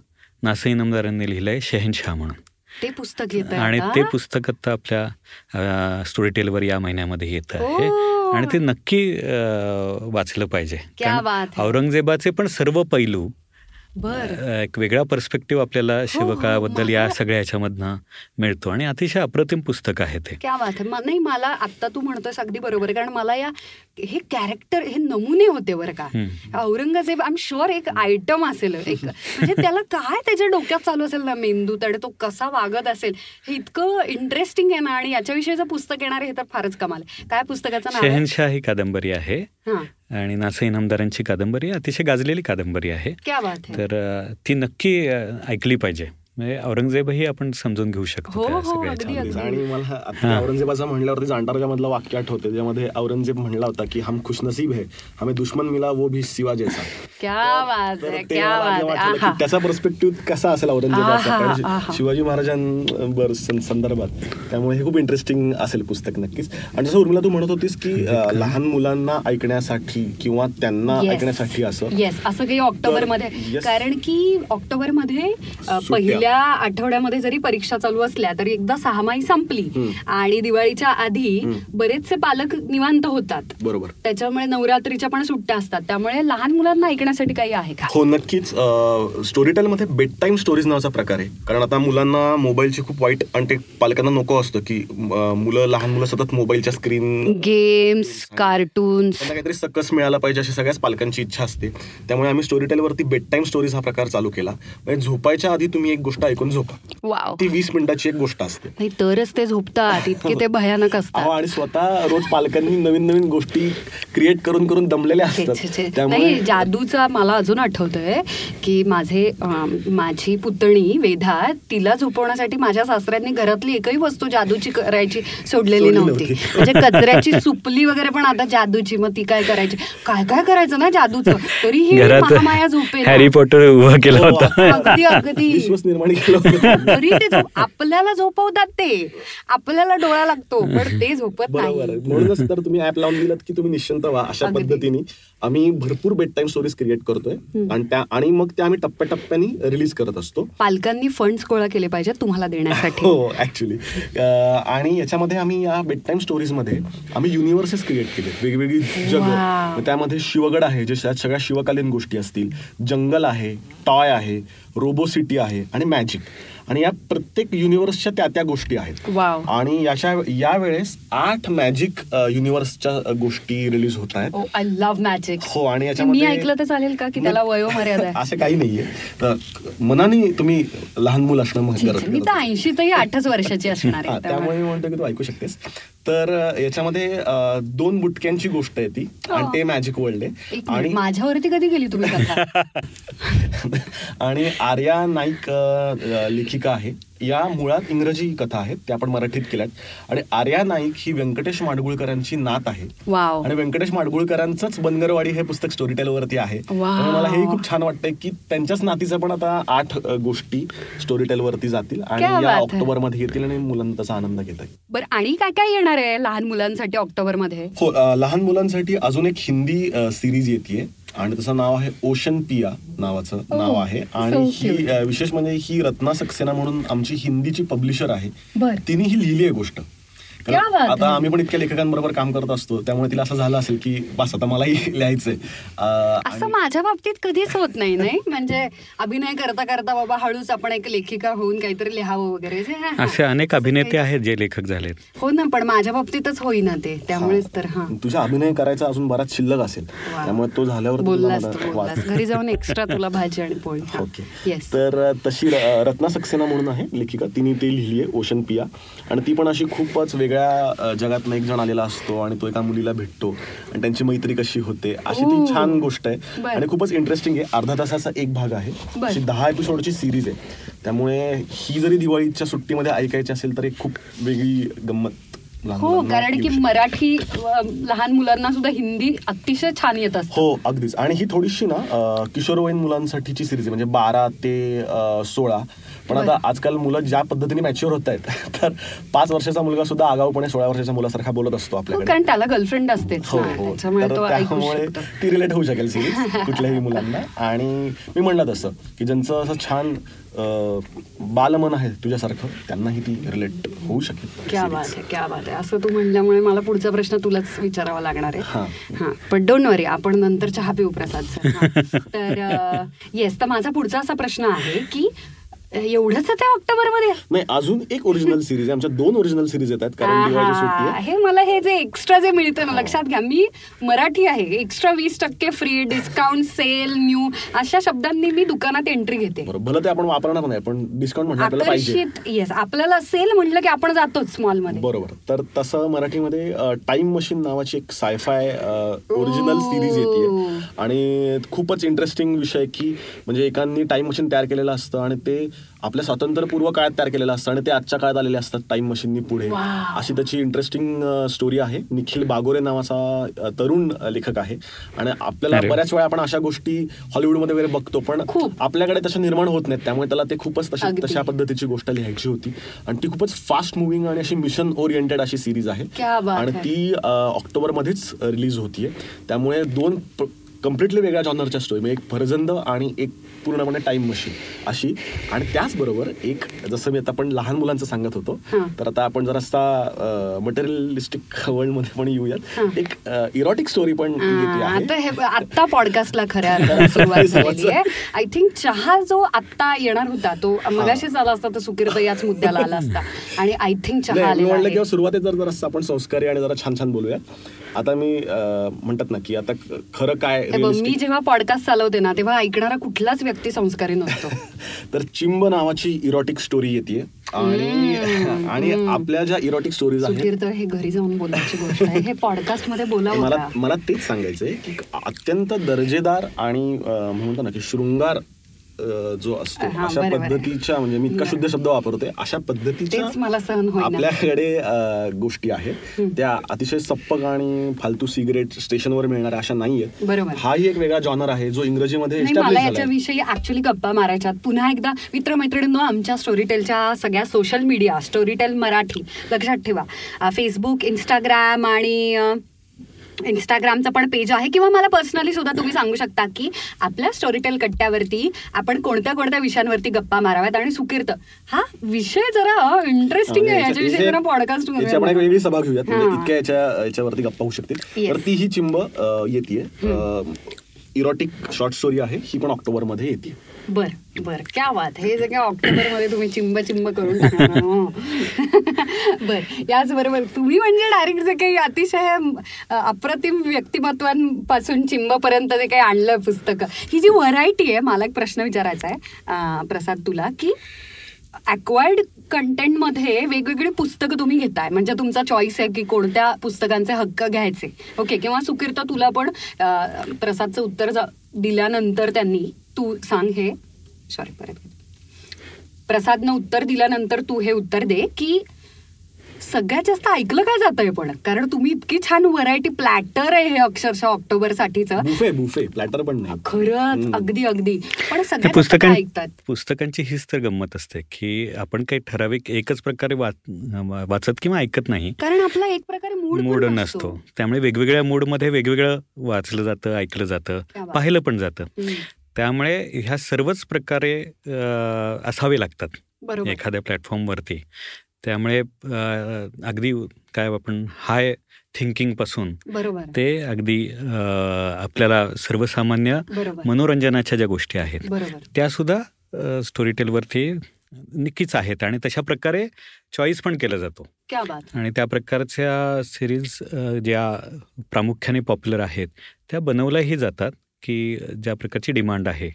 नासा इनामदारांनी लिहिलंय शहनशाह म्हणून, ते पुस्तक येत आहे आणि ते पुस्तक आता आपल्या स्टोरीटेलवर या महिन्यामध्ये येत आहे आणि ते नक्की वाचलं पाहिजे. औरंगजेबाचे पण सर्व पैलू एक वेगळा पर्स्पेक्टिव्ह आपल्याला शिवकाळाबद्दल या सगळ्या ह्याच्यामधनं मिळतो आणि अतिशय अप्रतिम पुस्तक आहे ते. क्या बात आहे. नाही, मला आत्ता तू म्हणतोस अगदी बरोबर आहे, कारण मला या हे कॅरेक्टर हे नमुने होते बरं का. औरंगजेब आय एम शुअर एक आयटम असेल, एक म्हणजे त्याला काय त्याच्या डोक्यात चालू असेल ना मेंदू, त्याने तो कसा वागत असेल, हे इतकं इंटरेस्टिंग आहे ना. आणि याच्याविषयीचं पुस्तक येणार हे तर फारच कमाल आहे. काय पुस्तकाचं नाव? शहनशाह ही कादंबरी आहे आणि नासाईन आमदारांची कादंबरी अतिशय गाजलेली कादंबरी आहे. तर ती नक्की ऐकली पाहिजे. औरंगजेबही आपण समजून घेऊ शकतो. आणि मला औरंगजेबाचं म्हणल्यावरती जाणताराच्या मधला वाक्य आठवते, ज्यामध्ये औरंगजेब म्हणला होता की हम खुशनसीब है, हमें दुश्मन मिला वो भी शिवाजी. त्याचा पर्स्पेक्टिव्ह कसा असेल औरंगजेबाचा शिवाजी महाराजांवर संदर्भात, त्यामुळे हे खूप इंटरेस्टिंग असेल पुस्तक नक्कीच. आणि जसं उर्मिला तू म्हणत होतीस की लहान मुलांना ऐकण्यासाठी किंवा त्यांना ऐकण्यासाठी असं काही ऑक्टोबरमध्ये, कारण की ऑक्टोबरमध्ये पहिल्या आठवड्यामध्ये जरी परीक्षा चालू असल्या तरी एकदा 6 माही संपली आणि दिवाळीच्या आधी बरेचसे पालक निवांत होतात. बरोबर. त्याच्यामुळे नवरात्रीच्या पण सुट्ट्या असतात, त्यामुळे लहान मुलांना ऐकण्यासाठी काही आहे का? हो नक्कीच. स्टोरीटेल मध्ये बेड टाइम स्टोरीज नावाचा प्रकार आहे, कारण आता मुलांना मोबाईलची खूप वाईट, आणि ते पालकांना नको असतं की मुलं लहान मुलं सतत मोबाईलच्या स्क्रीन, गेम्स, कार्टून्स, काहीतरी सकस मिळाला पाहिजे अशी सगळ्याच पालकांची इच्छा असते. त्यामुळे आम्ही स्टोरीटेल वरती बेड टाइम स्टोरीज हा प्रकार चालू केला. झोपायच्या आधी तुम्ही एक गोष्ट ऐकून झोपा, ती 20 मिनिटाची एक गोष्ट असते, नाही तरच ते झोपतात, इतके ते भयानक असतात. आणि स्वतः रोज पालकांनी नवीन नवीन गोष्टी क्रिएट करून करून दमलेल्या असतात. त्यामुळे जादूचा मला अजून आठवतंय की माझी पुतणी वेधा, तिला झोपवण्यासाठी माझ्या सासऱ्यांनी घरातली एकही वस्तू जादूची करायची सोडलेली नव्हती. म्हणजे कचऱ्याची सुपली वगैरे पण आता जादूची. मग ती काय करायची, काय काय करायचं ना जादूचं, तरी ही महामाया झोपेल. हॅरी पॉटर उभा केला होता, अगदी अगदी आपल्याला झोपवतात ते, आपल्याला डोळा लागतो पण ते झोपत नाही. म्हणूनच तर तुम्ही ऍप लावून दिलात की तुम्ही निश्चिंत व्हा. अशा पद्धतीने आम्ही भरपूर बेड टाइम स्टोरीज क्रिएट करतोय आणि मग त्या आम्ही टप्प्याटप्प्याने रिलीज करत असतो. पालकांनी फंड्स गोळा केले पाहिजे तुम्हाला देण्यासाठी. हो ऍक्च्युली. आणि याच्यामध्ये आम्ही या बेड टाइम स्टोरीज मध्ये आम्ही युनिव्हर्सेस क्रिएट केले, वेगवेगळी जग. त्यामध्ये शिवगड आहे जे सगळ्या शिवकालीन गोष्टी असतील, जंगल आहे, टॉय आहे, रोबो सिटी आहे आणि मॅजिक. आणि या प्रत्येक युनिव्हर्सच्या त्या त्या गोष्टी आहेत. आणि यावेळेस 8 मॅजिक युनिव्हर्सच्या गोष्टी रिलीज होत आहेत. I love magic. हो. आणि याच्यामध्ये मी ऐकलं तर चालेल का की त्याला वयोमर्यादा आहे? असं काही नाहीये. तर मनाने तुम्ही लहान मुलं असणं महत्त्वाचं. मी तर 80 ते 8 वर्षाची असणार आहे, त्यामुळे म्हणतो की तू ऐकू शकतेस. तर याच्यामध्ये 2 बुटक्यांची गोष्ट आहे ती, आणि ते मॅजिक वर्ल्ड आहे. आणि माझ्यावरती कधी गेली तुम्ही कथा? आणि आर्या नाईक लेखिका आहे. या मुळात इंग्रजी कथा आहेत, त्या आपण मराठीत केल्यात. आणि आर्या नाईक ही व्यंकटेश माडगुळकरांची नात आहे. आणि व्यंकटेश माडगुळकरांचंच बनगरवाडी हे पुस्तक स्टोरीटेल वरती आहे. मला हे खूप छान वाटतंय की त्यांच्याच नातीचं पण आता 8 गोष्टी स्टोरीटेल वरती जातील आणि या ऑक्टोबर मध्ये येतील आणि मुलांना त्याचा आनंद घेत आहे. बरं, आणि काय काय येणार आहे लहान मुलांसाठी ऑक्टोबर मध्ये? हो, लहान मुलांसाठी अजून एक हिंदी सिरीज येते आणि त्याचं नाव आहे ओशन पिया नावाचं नाव आहे. आणि ही विशेष म्हणजे ही रत्ना सक्सेना म्हणून आमची हिंदीची पब्लिशर आहे, तिने ही लिहिली आहे गोष्ट. आता आम्ही पण इतक्या लेखकांबरोबर काम करत असतो, त्यामुळे तिला असं झालं असेल की बस आता मलाही लिहायचंय. असं माझ्या बाबतीत कधीच होत नाही. नाही म्हणजे अभिनय करता करता बाबा हळूच आपण एक लेखिका होऊन काहीतरी लिहावं वगैरे, असे अनेक अभिनेते आहेत जे लेखक झालेत. हो ना, पण माझ्या बाबतीतच होईना ते, त्यामुळेच तर. हा, तुझा अभिनय करायचा अजून बराच शिल्लक असेल, त्यामुळे तो झाल्यावर बोललास घरी जाऊन एक्स्ट्रा तुला भाजी आणि पोळी. ओके. तर तशी रत्ना सक्सेना म्हणून आहे लेखिका, तिने ते लिहिली आहे ओशन पिया. आणि ती पण अशी खूपच वेगळ्या जगातून एक जण आलेला असतो आणि तो एका मुलीला भेटतो आणि त्यांची मैत्री कशी होते, अशी ती छान गोष्ट आहे. आणि खूपच इंटरेस्टिंग आहे. अर्धा तासाचा एक भाग आहे, अशी 10 एपिसोडची सिरीज आहे. त्यामुळे ही जरी दिवाळीच्या सुट्टीमध्ये ऐकायची असेल तर एक खूप वेगळी गंमत. हो, कारण की मराठी लहान मुलांना सुद्धा हिंदी अतिशय छान येत असते. हो अगदीच. आणि ही थोडीशी ना किशोरवयीन मुलांसाठीची सिरीज, म्हणजे 12 ते 16. पण आता आजकाल मुलं ज्या पद्धतीने मॅच्युअर होत आहेत, तर 5 वर्षाचा मुलगा सुद्धा आगाऊपणे 16 वर्षाच्या मुलासारखा बोलत असतो आपल्याकडे, कारण त्याला गर्लफ्रेंड असते. त्यामुळे ती रिलेट होऊ शकेल सिरीज कुठल्याही मुलांना. आणि मी म्हणलं तसं की ज्यांचं असं छान बालमन आहे तुझ्यासारखं, त्यांनाही ती रिलेट होऊ शकेल. क्या बात आहे, क्या बात आहे. असं तू म्हणल्यामुळे मला पुढचा प्रश्न तुलाच विचारावा लागणार आहे. हां, पण डोंट वरी, आपण नंतर चहा पिऊ प्रसाद सर. तर येस, तर माझा पुढचा असा प्रश्न आहे की एवढंच आहे ऑक्टोबर मध्ये. नाही, अजून एक ओरिजिनल सिरीज आहे. आमच्या दोन ओरिजिनल सिरीज येतात कारण दिवाळीची सुट्टी आहे. हे मला हे जे एक्स्ट्रा जे मिळतं ना, लक्षात घ्या मी मराठी आहे, extra 20% free, discount, sale, new अशा शब्दांनी मी दुकानात एंट्री घेते. भले ते आपण वापरणार नाही पण डिस्काउंट म्हणजे आपल्याला पाहिजे. येस, आपल्याला सेल म्हटलं की आपण जातोच मॉलमध्ये. बरोबर. तर तसं मराठीमध्ये टाइम मशीन नावाची एक सायफाय ओरिजिनल सिरीज येते आणि खूपच इंटरेस्टिंग विषय की म्हणजे एकांनी टाइम मशीन तयार केलेलं असतं आणि ते आपल्या स्वातंत्र्यपूर्व काळात तयार केलेलं असतं आणि ते आजच्या काळात आलेले असतात टाइम मशीननी पुढे. अशी त्याची इंटरेस्टिंग स्टोरी आहे. निखिल बागोरे नावाचा तरुण लेखक आहे आणि आपल्याला बऱ्याच वेळा आपण अशा गोष्टी हॉलिवूडमध्ये वगैरे बघतो पण आपल्याकडे तशा निर्माण होत नाहीत, त्यामुळे त्याला ते खूपच तशा पद्धतीची गोष्ट लिहायची होती आणि ती खूपच फास्ट मुव्हिंग आणि अशी मिशन ओरिएंटेड अशी सिरीज आहे आणि ती ऑक्टोबरमध्येच रिलीज होतीये. त्यामुळे दोन कम्प्लिटली वेगळ्या जॉनरच्या स्टोरी म्हणजे एक फर्जंद आणि एक पूर्णपणे टाइम मशीन अशी. आणि त्याचबरोबर एक जसं मी आता आपण लहान मुलांचं सांगत होतो तर आता आपण जरासा मटेरियलिस्टिक वर्ल्डमध्ये पण येऊयात. एक इरोटिक स्टोरी पण आत्ता पॉडकास्टला खऱ्या सुरुवात झालेली आहे. आय थिंक चहा जो आत्ता येणार होता तो मगाशीच आला असता तर सुकिर्त याच मुद्द्याला आला असता आणि आय थिंक चहा आलेला किंवा सुरुवातीत जर जरासं आपण संस्कारी आणि जरा छान छान बोलूयात. आता मी म्हणतात ना की आता खरं काय, मी जेव्हा पॉडकास्ट चालवते ना तेव्हा ऐकणारा कुठलाच व्यक्ती संस्कारी नसतो. तर चिंब नावाची इरोटिक स्टोरी येते आणि आपल्या ज्या इरोटिक स्टोरीज आहेत हे घरी जाऊन बोलायची गोष्ट आहे, हे पॉडकास्ट मध्ये बोलावं. मला तेच सांगायचंय की अत्यंत दर्जेदार आणि म्हणतो ना की शृंगार जो असतो अशा पद्धतीच्या म्हणजे मी इतका शुद्ध शब्द वापरतोय अशा पद्धतीच्या आपल्याकडे गोष्टी आहेत. त्या अतिशय सप्पक आणि फालतू सिगरेट स्टेशनवर मिळणाऱ्या अशा नाहीयेत. हाही एक वेगळा जॉनर आहे जो इंग्रजीमध्ये याच्याविषयी ऍक्च्युअली गप्पा मारायच्यात. पुन्हा एकदा मित्रमैत्रिणींनो आमच्या स्टोरीटेलच्या सगळ्या सोशल मीडिया, स्टोरीटेल मराठी लक्षात ठेवा, फेसबुक, इंस्टाग्राम आणि इंस्टाग्रामचा पण पेज आहे किंवा मला पर्सनली सुद्धा तुम्ही सांगू शकता की आपल्या स्टोरीटेल कट्ट्यावरती आपण कोणत्या कोणत्या विषयांवरती गप्पा माराव्यात. आणि सुकिर्त हा विषय जरा इंटरेस्टिंग आहे, याच्याविषयी जरा पॉडकास्ट आपण एक वेगळी सभा घेऊयात इतक्या याच्यावरती गप्पा होऊ शकतील. तर ती ही चिंब येते, इरोटिक शॉर्ट स्टोरी आहे ही पण ऑक्टोबर मध्ये येते. बर बर, क्या बात. हे जे काय ऑक्टोबर मध्ये तुम्ही चिंब चिंब करून बर, याचबरोबर तुम्ही म्हणजे डायरेक्ट जे काही अतिशय अप्रतिम व्यक्तिमत्वांपासून चिंबपर्यंत जे काही आणलं पुस्तकं, ही जी व्हरायटी आहे. मला एक प्रश्न विचारायचा आहे प्रसाद तुला की अक्वायर्ड कंटेंट मध्ये वेगवेगळी पुस्तकं तुम्ही घेताय, म्हणजे तुमचा चॉईस आहे की कोणत्या पुस्तकांचे हक्क घ्यायचे. ओके, किंवा सुकिर्त तुला पण प्रसादचं उत्तर दिल्यानंतर त्यांनी तू सांग हे, सॉरी परत प्रसादनं उत्तर दिल्यानंतर तू हे उत्तर दे की सगळ्यात जास्त ऐकलं काय जातंय पण, कारण तुम्ही इतकी छान व्हरायटी प्लॅटर आहे हे अक्षरशः ऑक्टोबर साठीच प्लॅटर पण नाही खरंच अगदी अगदी. पण सगळ्या पुस्तकं ऐकतात. पुस्तकांची हीच तर गंमत असते की आपण काही ठराविक एकच प्रकारे वाचत किंवा ऐकत नाही, कारण आपला एक प्रकारे मूड नसतो, त्यामुळे वेगवेगळ्या मूडमध्ये वेगवेगळं वाचलं जातं, ऐकलं जातं, पाहिलं पण जातं. त्यामुळे ह्या सर्वच प्रकारे असावे लागतात एखाद्या प्लॅटफॉर्मवरती. त्यामुळे अगदी काय आपण हाय थिंकिंग पासून ते अगदी आपल्याला सर्वसामान्य मनोरंजनाच्या ज्या गोष्टी आहेत त्या सुद्धा स्टोरीटेलवरती नक्कीच आहेत आणि तशा प्रकारे चॉईस पण केला जातो. आणि त्या प्रकारच्या सिरीज ज्या प्रामुख्याने पॉप्युलर आहेत त्या बनवल्याही जातात की ज्या प्रकारची डिमांड आहे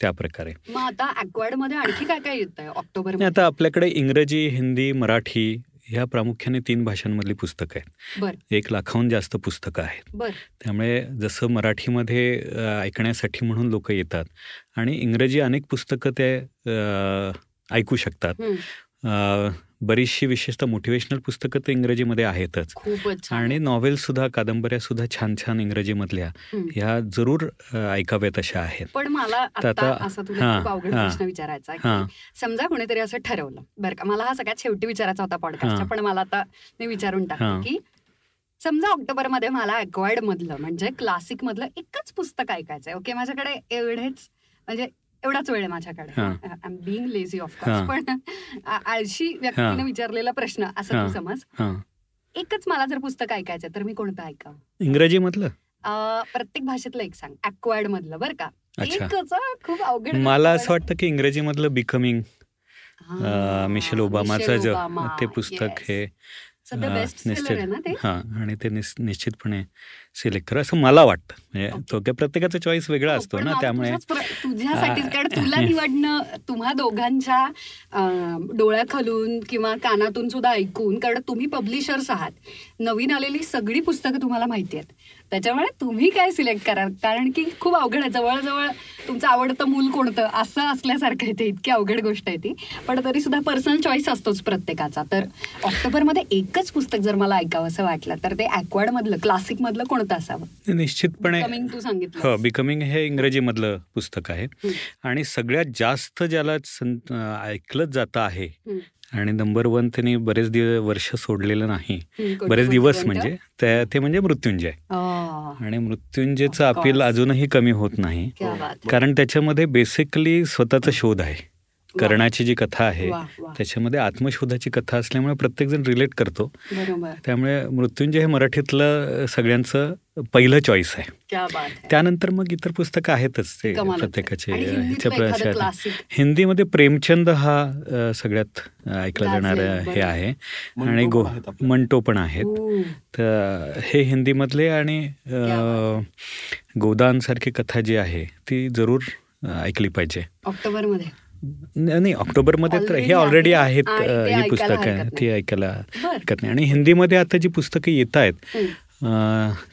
त्या प्रकारे. आता अक्वायर्ड मध्ये आणखी काय काय येतंय ऑक्टोबर? आता आपल्याकडे इंग्रजी, हिंदी, मराठी ह्या प्रामुख्याने 3 भाषांमधली पुस्तकं आहेत. 1 लाखाहून जास्त पुस्तकं आहेत. त्यामुळे जसं मराठीमध्ये ऐकण्यासाठी म्हणून लोक येतात आणि इंग्रजी अनेक पुस्तकं ते ऐकू शकतात. बरीचशी विशेषतः मोटिवेशनल पुस्तकं तर इंग्रजीमध्ये आहेतच आणि नॉव्हेल सुद्धा, कादंबऱ्या सुद्धा छान छान इंग्रजीमधल्या ह्या जरूर ऐकाव्यात अशा आहेत. पण मला आता असा तुला अवघड प्रश्न विचारायचा की समजा कोणीतरी असं ठरवलं बरं का, मला हा सगळ्यात शेवटी विचारायचा होता पॉडकास्टचा, पण मला आता मी विचारून टाकते की समजा ऑक्टोबर मध्ये मला अक्वायर्ड मधलं म्हणजे क्लासिक मधलं एकच पुस्तक ऐकायचंय. ओके, माझ्याकडे एवढेच म्हणजे एवढाच वेळ माझ्याकडे, I am being lazy of course, पण आळशी व्यक्तीने विचारलेला प्रश्न असं तू समज. एकच मला जर पुस्तक ऐकायचं तर मी कोणतं ऐकावं? इंग्रजी मधलं प्रत्येक भाषेतलं एक सांग अक्वायर्ड मधलं बरं का. एकच खूप अवघड. मला असं वाटतं की इंग्रजी मधलं बिकमिंग मिशेल ओबामाचं जग, ते पुस्तक हे निश्चित हां, आणि ते निश्चितपणे सिलेक्ट करा असं मला वाटतं. म्हणजे तो काय प्रत्येकाचा चॉईस वेगळा असतो ना, त्यामुळे तुझ्यासाठी कारण तुला निवडणं तुम्हा दोघांच्या डोळ्याखालून किंवा कानातून सुद्धा ऐकून, कारण तुम्ही पब्लिशर्स आहात, नवीन आलेली सगळी पुस्तकं तुम्हाला माहिती आहेत, त्याच्यामुळे तुम्ही काय सिलेक्ट करा, कारण की खूप अवघड आहे. जवळजवळ तुमचं आवडतं मूल कोणतं असं असल्यासारखं येते, इतकी अवघड गोष्ट आहे ती, पण तरी सुद्धा पर्सनल चॉईस असतोच प्रत्येकाचा. तर ऑक्टोबरमध्ये एकच पुस्तक जर मला ऐकावं असं वाटलं तर ते ॲक्वाड मधलं, क्लासिक मधलं कोणतं असावं? निश्चितपणे तू सांगितलं हो, बिकमिंग हे इंग्रजीमधलं पुस्तक आहे, आणि सगळ्यात जास्त ज्याला ऐकलंच जातं आहे आणि नंबर वन त्यांनी बरेच वर्ष सोडलेलं नाही, बरेच दिवस म्हणजे ते म्हणजे मृत्युंजय. आणि मृत्युंजयचं अपील अजूनही कमी होत नाही, कारण त्याच्यामध्ये बेसिकली स्वतःचा शोध आहे, कर्णाची जी कथा आहे त्याच्यामध्ये आत्मशोधाची कथा असल्यामुळे प्रत्येकजण रिलेट करतो, त्यामुळे मृत्युंजय हे मराठीतलं सगळ्यांचं पहिलं चॉईस आहे. त्यानंतर मग इतर पुस्तकं आहेतच ते प्रत्येकाचे ह्याच्या प्रश्न. हिंदीमध्ये प्रेमचंद हा सगळ्यात ऐकला जाणारा हे आहे, आणि मंटो पण आहेत, तर हे हिंदीमधले. आणि गोदानसारखी कथा जी आहे ती जरूर ऐकली पाहिजे ऑक्टोबरमध्ये. नाही, ऑक्टोबरमध्ये तर हे ऑलरेडी आहेत ही पुस्तकं, ती ऐकायला हरकत नाही. आणि हिंदीमध्ये आता जी पुस्तकं येत आहेत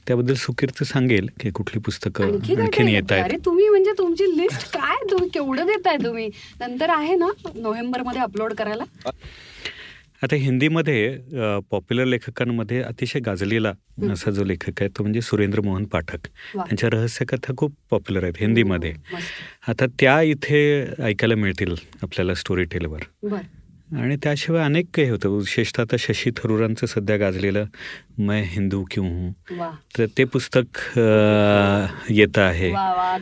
त्याबद्दल सुकीर्त सांगेल की कुठली पुस्तकं आणखीन येत आहेत. अरे तुम्ही म्हणजे तुमची लिस्ट काय, तुम्ही केवढं देताय तुम्ही, नंतर आहे ना नोव्हेंबरमध्ये अपलोड करायला. आता हिंदीमध्ये पॉप्युलर लेखकांमध्ये अतिशय गाजलेला असा जो लेखक आहे तो म्हणजे सुरेंद्र मोहन पाठक. त्यांच्या रहस्यकथा खूप पॉप्युलर आहेत हिंदीमध्ये. आता त्या इथे ऐकायला मिळतील आपल्याला स्टोरी टेलवर, आणि त्याशिवाय अनेक काही होतं. विशेषतः आता शशी थरूरांचं सध्या गाजलेलं मैं हिंदू क्यों हूं, तर ते पुस्तक येतं आहे. हां,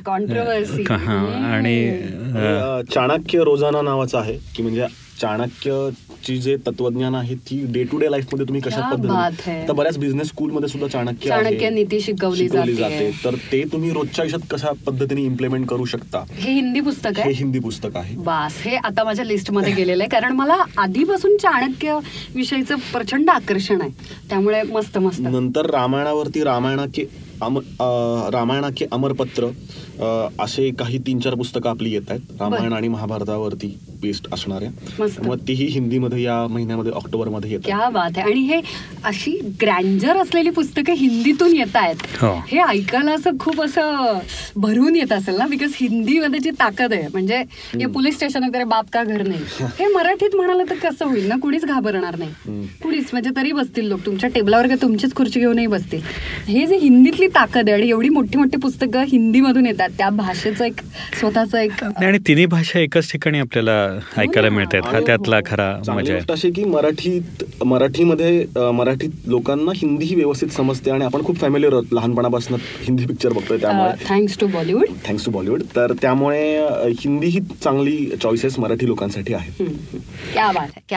आणि चाणक्य रोजाना नावाचं आहे की म्हणजे चाणक्यची जे तत्वज्ञान आहे ती डे टू डे लाईफमध्ये तुम्ही कशा पद्धतीने, तर बऱ्याच बिझनेस स्कूलमध्ये सुद्धा चाणक्य नीती शिकवली जाते, तर ते तुम्ही रोजच्या आयुष्यात कशा पद्धतीने इम्प्लिमेंट करू शकता. हे हिंदी पुस्तक आहे, हिंदी पुस्तक आहे बस. हे आता माझ्या लिस्टमध्ये गेलेलं आहे, कारण मला आधीपासून चाणक्य विषयीचं प्रचंड आकर्षण आहे, त्यामुळे मस्त मस्त. नंतर रामायणावरती रामायणाचे अमरपत्र असे काही 3-4 पुस्तकं आपली येत आहेत, रामायण आणि महाभारतावरती बेस्ड असणाऱ्या, मग तीही हिंदीमध्ये या महिन्यामध्ये ऑक्टोबरमध्ये येतात. क्या बात आहे. आणि हे अशी ग्रँडर असलेली पुस्तकं हिंदीतून येत आहेत, हे ऐकायला असं खूप असं भरून येत असेल ना, बिकॉज हिंदीमध्ये जी ताकद आहे म्हणजे हे पोलीस स्टेशन वगैरे बाप का घर नाही, हे मराठीत म्हणालं तर कसं होईल ना, कुणीच घाबरणार नाही, कुणीच म्हणजे तरी बसतील लोक तुमच्या टेबलावर का तुमचीच खुर्ची घेऊनही बसतील. हे जे हिंदीतली ताकद आहे, एवढी मोठी मोठी पुस्तकं हिंदीमधून येतात, त्या भाषेचं एक स्वतःचं एक, आणि तिन्ही भाषा एकाच ठिकाणी आपल्याला ऐकायला मिळतात, हा त्यातला खरा मजा आहे. अशी की मराठीमध्ये मराठीत लोकांना हिंदी ही व्यवस्थित समजते, आणि आपण खूप फॅमिलीअर आहोत लहानपणापासून हिंदी पिक्चर बघतोय, त्यामुळे थँक्स टू बॉलिवूड, तर त्यामुळे हिंदी ही चांगली चॉईसेस मराठी लोकांसाठी आहेत.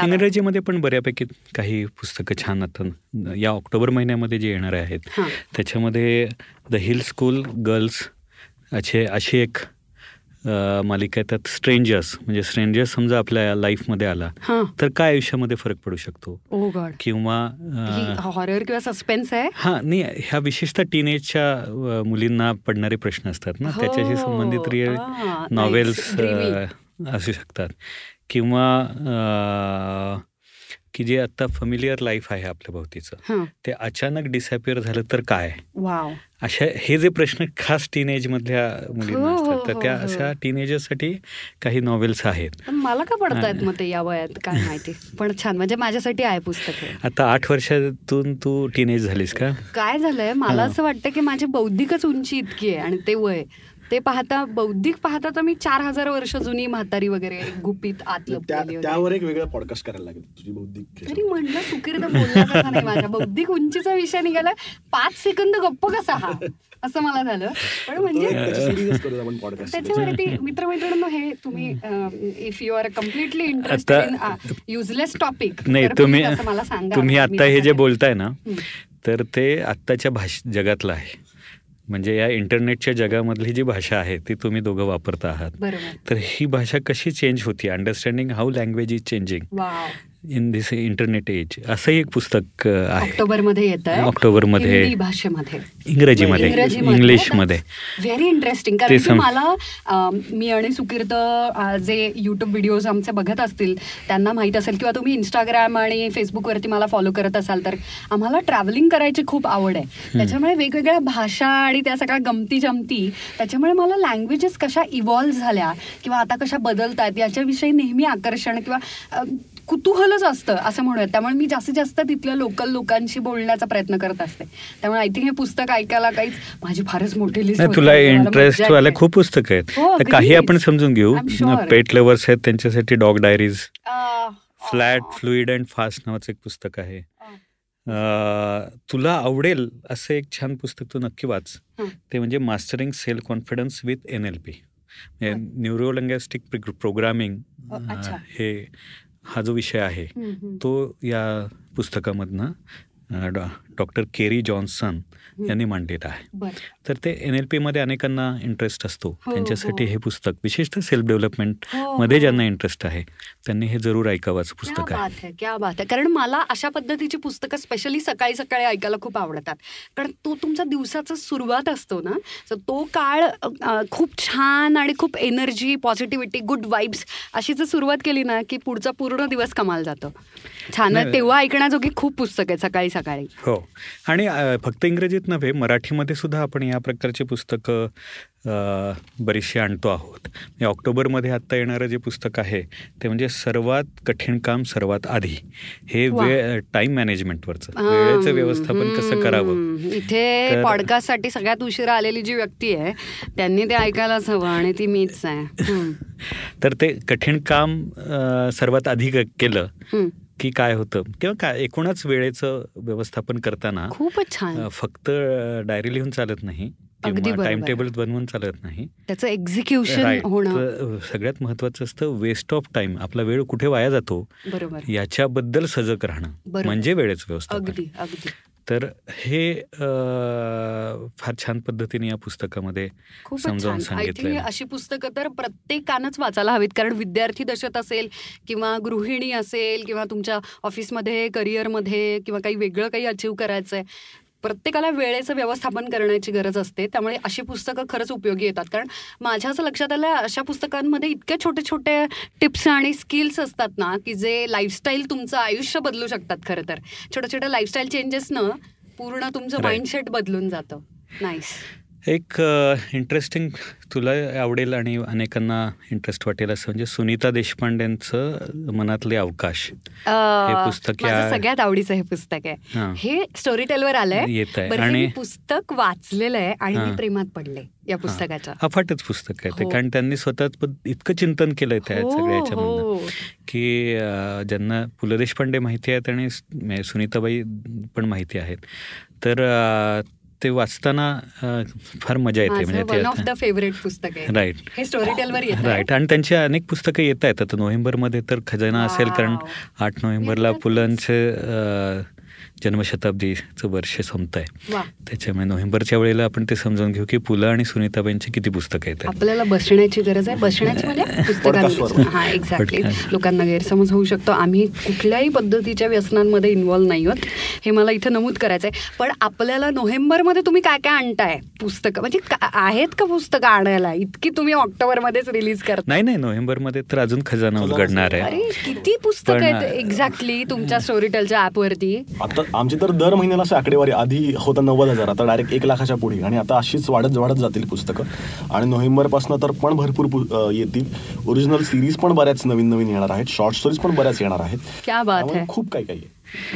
इंग्रजीमध्ये पण बऱ्यापैकी काही पुस्तकं छान असतात या ऑक्टोबर महिन्यामध्ये जे येणार आहेत. त्याच्यामध्ये द हिल स्कूल गर्ल्स अशी एक मालिका आहे, त्यात स्ट्रेंजर्स म्हणजे स्ट्रेंजर्स समजा आपल्या लाईफमध्ये आला तर काय आयुष्यामध्ये फरक पडू शकतो, किंवा हॉरर किंवा सस्पेन्स आहे. हां नाही, ह्या विशेषतः टीनेजच्या मुलींना पडणारे प्रश्न असतात ना, त्याच्याशी संबंधित रिअल नॉवेल्स असू शकतात, किंवा की जे आता फॅमिलियर लाईफ आहे आपल्या भोवतीचं ते अचानक डिसअपिअर झालं तर काय, अशा हे जे प्रश्न खास टीनेज मधल्या मुलींना असतात, तर त्या अशा टीनेजर्ससाठी काही नॉवेल्स आहेत. मला का पडतायत मग ते या वयात काय माहिती, पण छान म्हणजे माझ्यासाठी आहे पुस्तक. आता 8 वर्षातून तू टीनेज झालीस का, काय झालंय मला असं वाटतं की माझी बौद्धिकच उंची इतकी आहे, आणि ते वय ते पाहता बौद्धिक पाहता तर मी 4000 वर्ष जुनी म्हातारी वगैरे गुपित आतलं. त्यावर एक वेगळा पॉडकास्ट करायला लागेल तुझी बौद्धिक. तरी म्हणलं सुकिर्त बोलला कसा नाही, माझ्या बौद्धिक उंचीचा विषय निघाला 5 सेकंद गप्प कसा हा असं मला झालं. पण म्हणजे त्याच्यावरती मित्रमैत्रिणींनो हे तुम्ही if you are completely interested in useless topic नाही तुम्ही आता हे जे बोलताय ना तर ते आत्ताच्या जगातलं आहे, म्हणजे या इंटरनेटच्या जगामधली जी भाषा आहे ती तुम्ही दोघं वापरता आहात, तर ही भाषा कशी चेंज होती, understanding how language is changing in this internet age, असं एक पुस्तक आहे. ऑक्टोबरमध्ये येतं आहे, ऑक्टोबरमध्ये भाषेमध्ये, इंग्रजीमध्ये, इंग्लिशमध्ये. Very interesting. कारण मला, मी आणि सुकीर्त जे यूट्यूब व्हिडिओज आमचे बघत असतील त्यांना माहीत असेल, किंवा तुम्ही इंस्टाग्राम आणि फेसबुकवरती मला फॉलो करत असाल, तर आम्हाला ट्रॅव्हलिंग करायची खूप आवड आहे. त्याच्यामुळे वेगवेगळ्या भाषा आणि त्या सगळ्या गमती जमती, त्याच्यामुळे मला लँग्वेजेस कशा इव्हॉल्व्ह झाल्या किंवा आता कशा बदलत आहेत याच्याविषयी नेहमी आकर्षण किंवा कुतूहलच असतं असं म्हणूयात. त्यामुळे मी जास्तीत जास्त तिथल्या लोकल लोकांशी बोलण्याचा प्रयत्न करत असते. त्यामुळे आय थिंक हे पुस्तक ऐकायला काहीच माझी फारच मोठी लिस्ट. तुला इंटरेस्ट वाले खूप पुस्तक आहेत, काही आपण समजून घेऊ. पेट लव्हर्स आहेत त्यांच्यासाठी Dog Diaries, Flat Fluid and Fast नावाचं एक पुस्तक आहे, तुला आवडेल असं एक छान पुस्तक, तू नक्की वाच. ते म्हणजे mastering self confidence with NLP, neuro linguistic programming. हे हा जो विषय आहे तो या पुस्तकामधनं डॉक्टर केरी जॉन्सन यांनी मांडलेला आहे. तर ते NLP मध्ये अनेकांना इंटरेस्ट असतो, त्यांच्यासाठी हे पुस्तक, विशेषतः सेल्फ डेव्हलपमेंट मध्ये ज्यांना इंटरेस्ट आहे त्यांनी हे जरूर ऐकावाचं पुस्तक आहे. क्या बात आहे. कारण मला अशा पद्धतीची पुस्तकं स्पेशली सकाळी सकाळी ऐकायला खूप आवडतात, कारण तो तुमचा दिवसाचा सुरुवात असतो ना, तर तो काळ खूप छान आणि खूप एनर्जी, पॉझिटिव्हिटी, गुड वाईब्स अशी जर सुरुवात केली ना की पुढचा पूर्ण दिवस कमाल जातो. छान, तेव्हा ऐकण्याजोगी खूप पुस्तक आहे सकाळी सकाळी. हो, आणि फक्त इंग्रजीत नव्हे, मराठीमध्ये सुद्धा आपण या प्रकारची पुस्तकं बरीचशी आणतो आहोत. ऑक्टोबरमध्ये आत्ता येणारं जे पुस्तक आहे ते म्हणजे सर्वात कठीण काम सर्वात आधी, हे वेळ, टाइम मॅनेजमेंटवरचं, वेळेचं व्यवस्थापन कसं करावं. इथे पॉडकास्टसाठी सगळ्यात उशिरा आलेली जी व्यक्ती आहे त्यांनी ते ऐकायलाच हवं, आणि ती मीच आहे. तर ते कठीण काम सर्वात आधी केलं की काय होतं, किंवा काय एकूणच वेळेचं व्यवस्थापन करताना खूपच छान. फक्त डायरी लिहून चालत नाही, टाइम टेबल बनवून चालत नाही, त्याचं एक्झिक्युशन होणं सगळ्यात महत्वाचं असतं. वेस्ट ऑफ टाइम, आपला वेळ कुठे वाया जातो याच्याबद्दल सजग राहणं म्हणजे वेळेचं व्यवस्थापन. तर हे फार छान पद्धतीने या पुस्तकामध्ये समजावून सांगितलं. अशी पुस्तकं तर प्रत्येकानंच वाचायला हवीत, कारण विद्यार्थी दशेत असेल किंवा गृहिणी असेल किंवा तुमच्या ऑफिसमध्ये करिअरमध्ये किंवा काही वेगळं काही अचीव करायचं आहे, प्रत्येकाला वेळेचं व्यवस्थापन करण्याची गरज असते. त्यामुळे अशी पुस्तकं खरंच उपयोगी येतात. कारण माझ्या असं लक्षात आलं, अशा पुस्तकांमध्ये इतक्या छोटे छोटे टिप्स आणि स्किल्स असतात ना की जे लाईफस्टाईल, तुमचं आयुष्य बदलू शकतात. खरं तर छोट्या छोट्या लाईफस्टाईल चेंजेसनं पूर्ण तुमचं माइंडसेट बदलून जातं. नाईस. एक इंटरेस्टिंग, तुला आवडेल आणि अनेकांना इंटरेस्ट वाटेल असं म्हणजे सुनीता देशपांडेंचं मनातले अवकाश, हे पुस्तक सगळ्यात आवडीचं हे पुस्तक आहे. हे स्टोरीटेलवर आलंय आणि पुस्तक वाचलेलं आहे आणि मी प्रेमात पडले या पुस्तकाच्या. अफाटच पुस्तक आहे ते, कारण त्यांनी स्वतः इतकं चिंतन केलंय त्या सगळ्याच्यामधनं की ज्यांना पु ल देशपांडे माहिती आहेत आणि सुनीताबाई पण माहिती आहेत, तर ते वाचताना फार मजा येते. म्हणजे वन ऑफ द फेवरेट पुस्तक आहे. राईट, हे स्टोरीटेलवर येतं. राईट, आणि त्यांची अनेक पुस्तकं येत आहेत आता नोव्हेंबरमध्ये, तर खजाना असेल, कारण 8 नोव्हेंबरला पुलांचे जन्मशताब्दीचं वर्ष संपत आहे, त्याच्यामुळे नोव्हेंबरच्या वेळेला आपण ते समजून घेऊ की पुला आणि सुनीताबाईंची किती पुस्तकं येतात. आपल्याला बसण्याची गरज आहे, बसण्याची म्हणजे पुस्तकांवर. हां, एक्झॅक्टली. लोकांना गैरसमज होऊ शकतो, आम्ही कुठल्याही पद्धतीच्या व्यसनांमध्ये इन्व्हॉल्व्ह नाही होत, हे मला इथं नमूद करायचं आहे. पण आपल्याला नोव्हेंबरमध्ये तुम्ही काय काय आणताय पुस्तकं, म्हणजे आहेत का पुस्तकं आणायला इतकी तुम्ही ऑक्टोबरमध्येच रिलीज करता? नाही नाही, नोव्हेंबरमध्ये तर अजून खजाना उलगडणार आहे. किती पुस्तकं आहेत एक्झॅक्टली तुमच्या स्टोरीटेलच्या ॲपवरती? आता आमची तर दर महिन्याला असं आकडेवारी, आधी होतं 90,000, आता डायरेक्ट 1 लाखाच्या पुढे, आणि आता अशीच वाढत वाढत जातील पुस्तकं. आणि नोव्हेंबरपासून तर पण भरपूर येतील. ओरिजिनल सिरीज पण बऱ्याच नवीन नवीन येणार आहेत, शॉर्ट स्टोरीज पण बऱ्याच येणार आहेत. क्या बात आहे, खूप काही काही.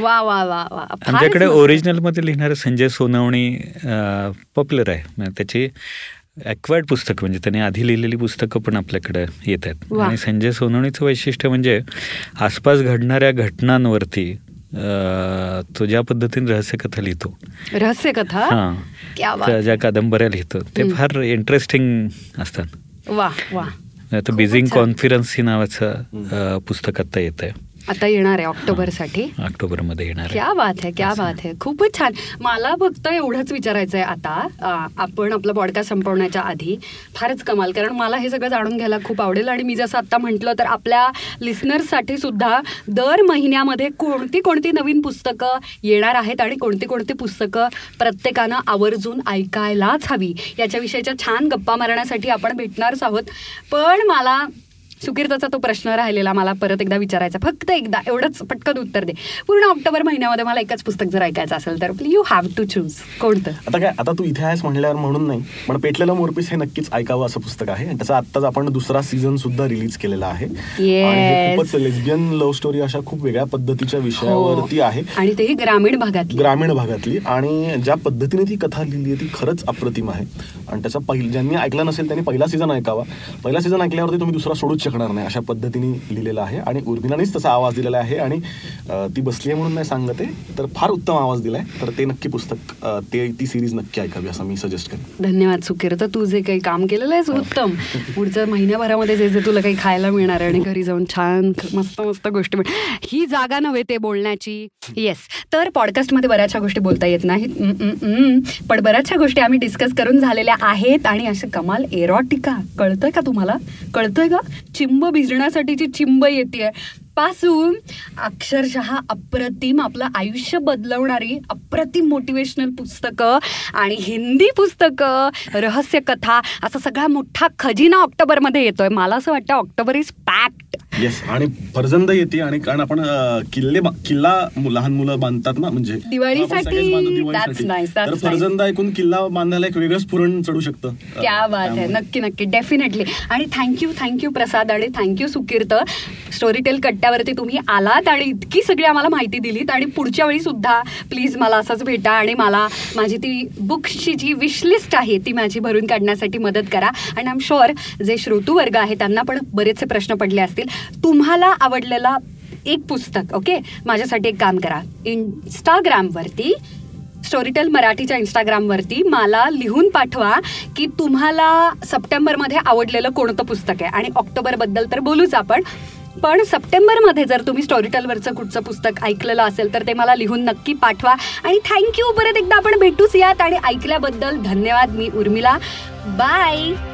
वा वा वा वा. आमच्याकडे ओरिजिनल मध्ये लिहिणारे संजय सोनवणी पॉप्युलर आहे, त्याची ॲक्वायर्ड पुस्तक म्हणजे त्याने आधी लिहिलेली पुस्तकं पण आपल्याकडे येत आहेत. आणि संजय सोनवणीचं वैशिष्ट्य म्हणजे आसपास घडणाऱ्या घटनांवरती तो ज्या पद्धतीने रहस्यकथा लिहितो, रहस्यकथा, हां, ज्या कादंबऱ्या लिहितो ते फार इंटरेस्टिंग असतात. वा वा. बिझिंग कॉन्फिडन्स नावाचं पुस्तक आता येत आहे, आता येणार आहे ऑक्टोबरसाठी, ऑक्टोबरमध्ये येणार. क्या बात आहे, क्या बात आहे, खूपच छान. मला फक्त एवढंच विचारायचं आहे आता आपण आपला पॉडकास्ट संपवण्याच्या आधी, फारच कमाल, कारण मला हे सगळं जाणून घ्यायला खूप आवडेल. आणि मी जसं आत्ता म्हटलं तर आपल्या लिस्नर्ससाठी सुद्धा दर महिन्यामध्ये कोणती कोणती नवीन पुस्तकं येणार आहेत आणि कोणती कोणती पुस्तकं प्रत्येकानं आवर्जून ऐकायलाच हवी याच्याविषयीच्या छान गप्पा मारण्यासाठी आपण भेटणारच आहोत. पण मला सुकिर्ताचा तो प्रश्न राहिलेला मला परत एकदा विचारायचा, फक्त एकदा एवढंच पटकन उत्तर दे. पूर्ण ऑक्टोबर महिन्यामध्ये मला एकच पुस्तक जर ऐकायचं असेल तर यू हॅव टू चूज, कोणतं? आता काय, आता तू इथे आहेस म्हटल्यावर म्हणून नाही, पण पेटलेलं मोरपीस हे नक्कीच ऐकावं असं पुस्तक आहे. त्याचा आत्ताच आपण दुसरा सीझन सुद्धा रिलीज केलेला आहे. खूपच लेस्बियन लव्ह स्टोरी अशा खूप वेगळ्या पद्धतीच्या विषयावरती आहे आणि तेही ग्रामीण भागातली, ग्रामीण भागातली. आणि ज्या पद्धतीने ती कथा लिहिली आहे ती खरंच अप्रतिम आहे. आणि त्याचा ज्यांनी ऐकला नसेल त्यांनी पहिला सीझन ऐकावा. पहिला सीझन ऐकल्यावरती तुम्ही दुसरा सोडूच शकणार नाही अशा पद्धतीने लिहिलेलं आहे. आणि उर्मिलानेच तसा आवाज दिलेला आहे आणि ती बसली आहे म्हणून नाही सांगते, तर फार उत्तम आवाज दिलाय. तर ते नक्की पुस्तक, ते ती सिरीज नक्की ऐकावी असं मी सजेस्ट करेन. धन्यवाद सुकिर्त, तू जे काही काम केलेलं आहेस उत्तम. पुढच्या महिन्याभरामध्ये जे जे तुला काही खायला मिळणार आणि घरी जाऊन छान मस्त मस्त गोष्टी मिळणार, ही जागा नव्हे ते बोलण्याची. येस, तर पॉडकास्टमध्ये बऱ्याचशा गोष्टी बोलता येत नाहीत, पण बऱ्याचशा गोष्टी आम्ही डिस्कस करून झालेल्या आहेत. आणि असे कमाल एरॉटिका, कळतंय का तुम्हाला, कळतंय का चिंब भिजण्यासाठीची चिंब येते पासून अक्षरशः अप्रतिम, आपलं आयुष्य बदलवणारी अप्रतिम मोटिवेशनल पुस्तकं आणि हिंदी पुस्तकं, रहस्यकथा, असा सगळा मोठा खजिना ऑक्टोबरमध्ये येतोय. मला असं वाटतं ऑक्टोबर इज पॅक्ड. येस, आणि फर्जंद येते. आणि कारण आपण किल्ला लहान मुलं बांधतात ना, म्हणजे दिवाळीसाठी फर्जंद ऐकून किल्ला बांधायला एक वेगळंच पुरण चढू शकतं. क्या बात आहे, नक्की नक्की, डेफिनेटली. आणि थँक्यू, थँक्यू प्रसाद आणि थँक्यू सुकिर्त. स्टोरीटेल कट्ट्यावरती तुम्ही आलात आणि इतकी सगळी आम्हाला माहिती दिलीत. आणि पुढच्या वेळी सुद्धा प्लीज मला असंच भेटा आणि मला माझी ती बुक्सची जी विशलिस्ट आहे ती माझी भरून काढण्यासाठी मदत करा. आणि आय एम शुअर जे श्रोतूवर्ग आहे त्यांना पण बरेचसे प्रश्न पडले असतील. तुम्हाला आवडलेला एक पुस्तक, ओके, माझ्यासाठी एक काम करा, इंस्टाग्रामवरती स्टोरीटेल मराठीच्या इंस्टाग्रामवरती मला लिहून पाठवा की तुम्हाला सप्टेंबरमध्ये आवडलेलं कोणतं पुस्तक आहे. आणि ऑक्टोबरबद्दल तर बोलूच आपण, पण सप्टेंबरमध्ये जर तुम्ही स्टोरीटेलवरचं कुठचं पुस्तक ऐकलेलं असेल तर ते मला लिहून नक्की पाठवा. आणि थँक्यू, परत एकदा आपण भेटूच यात. आणि ऐकल्याबद्दल धन्यवाद. मी उर्मिला, बाय.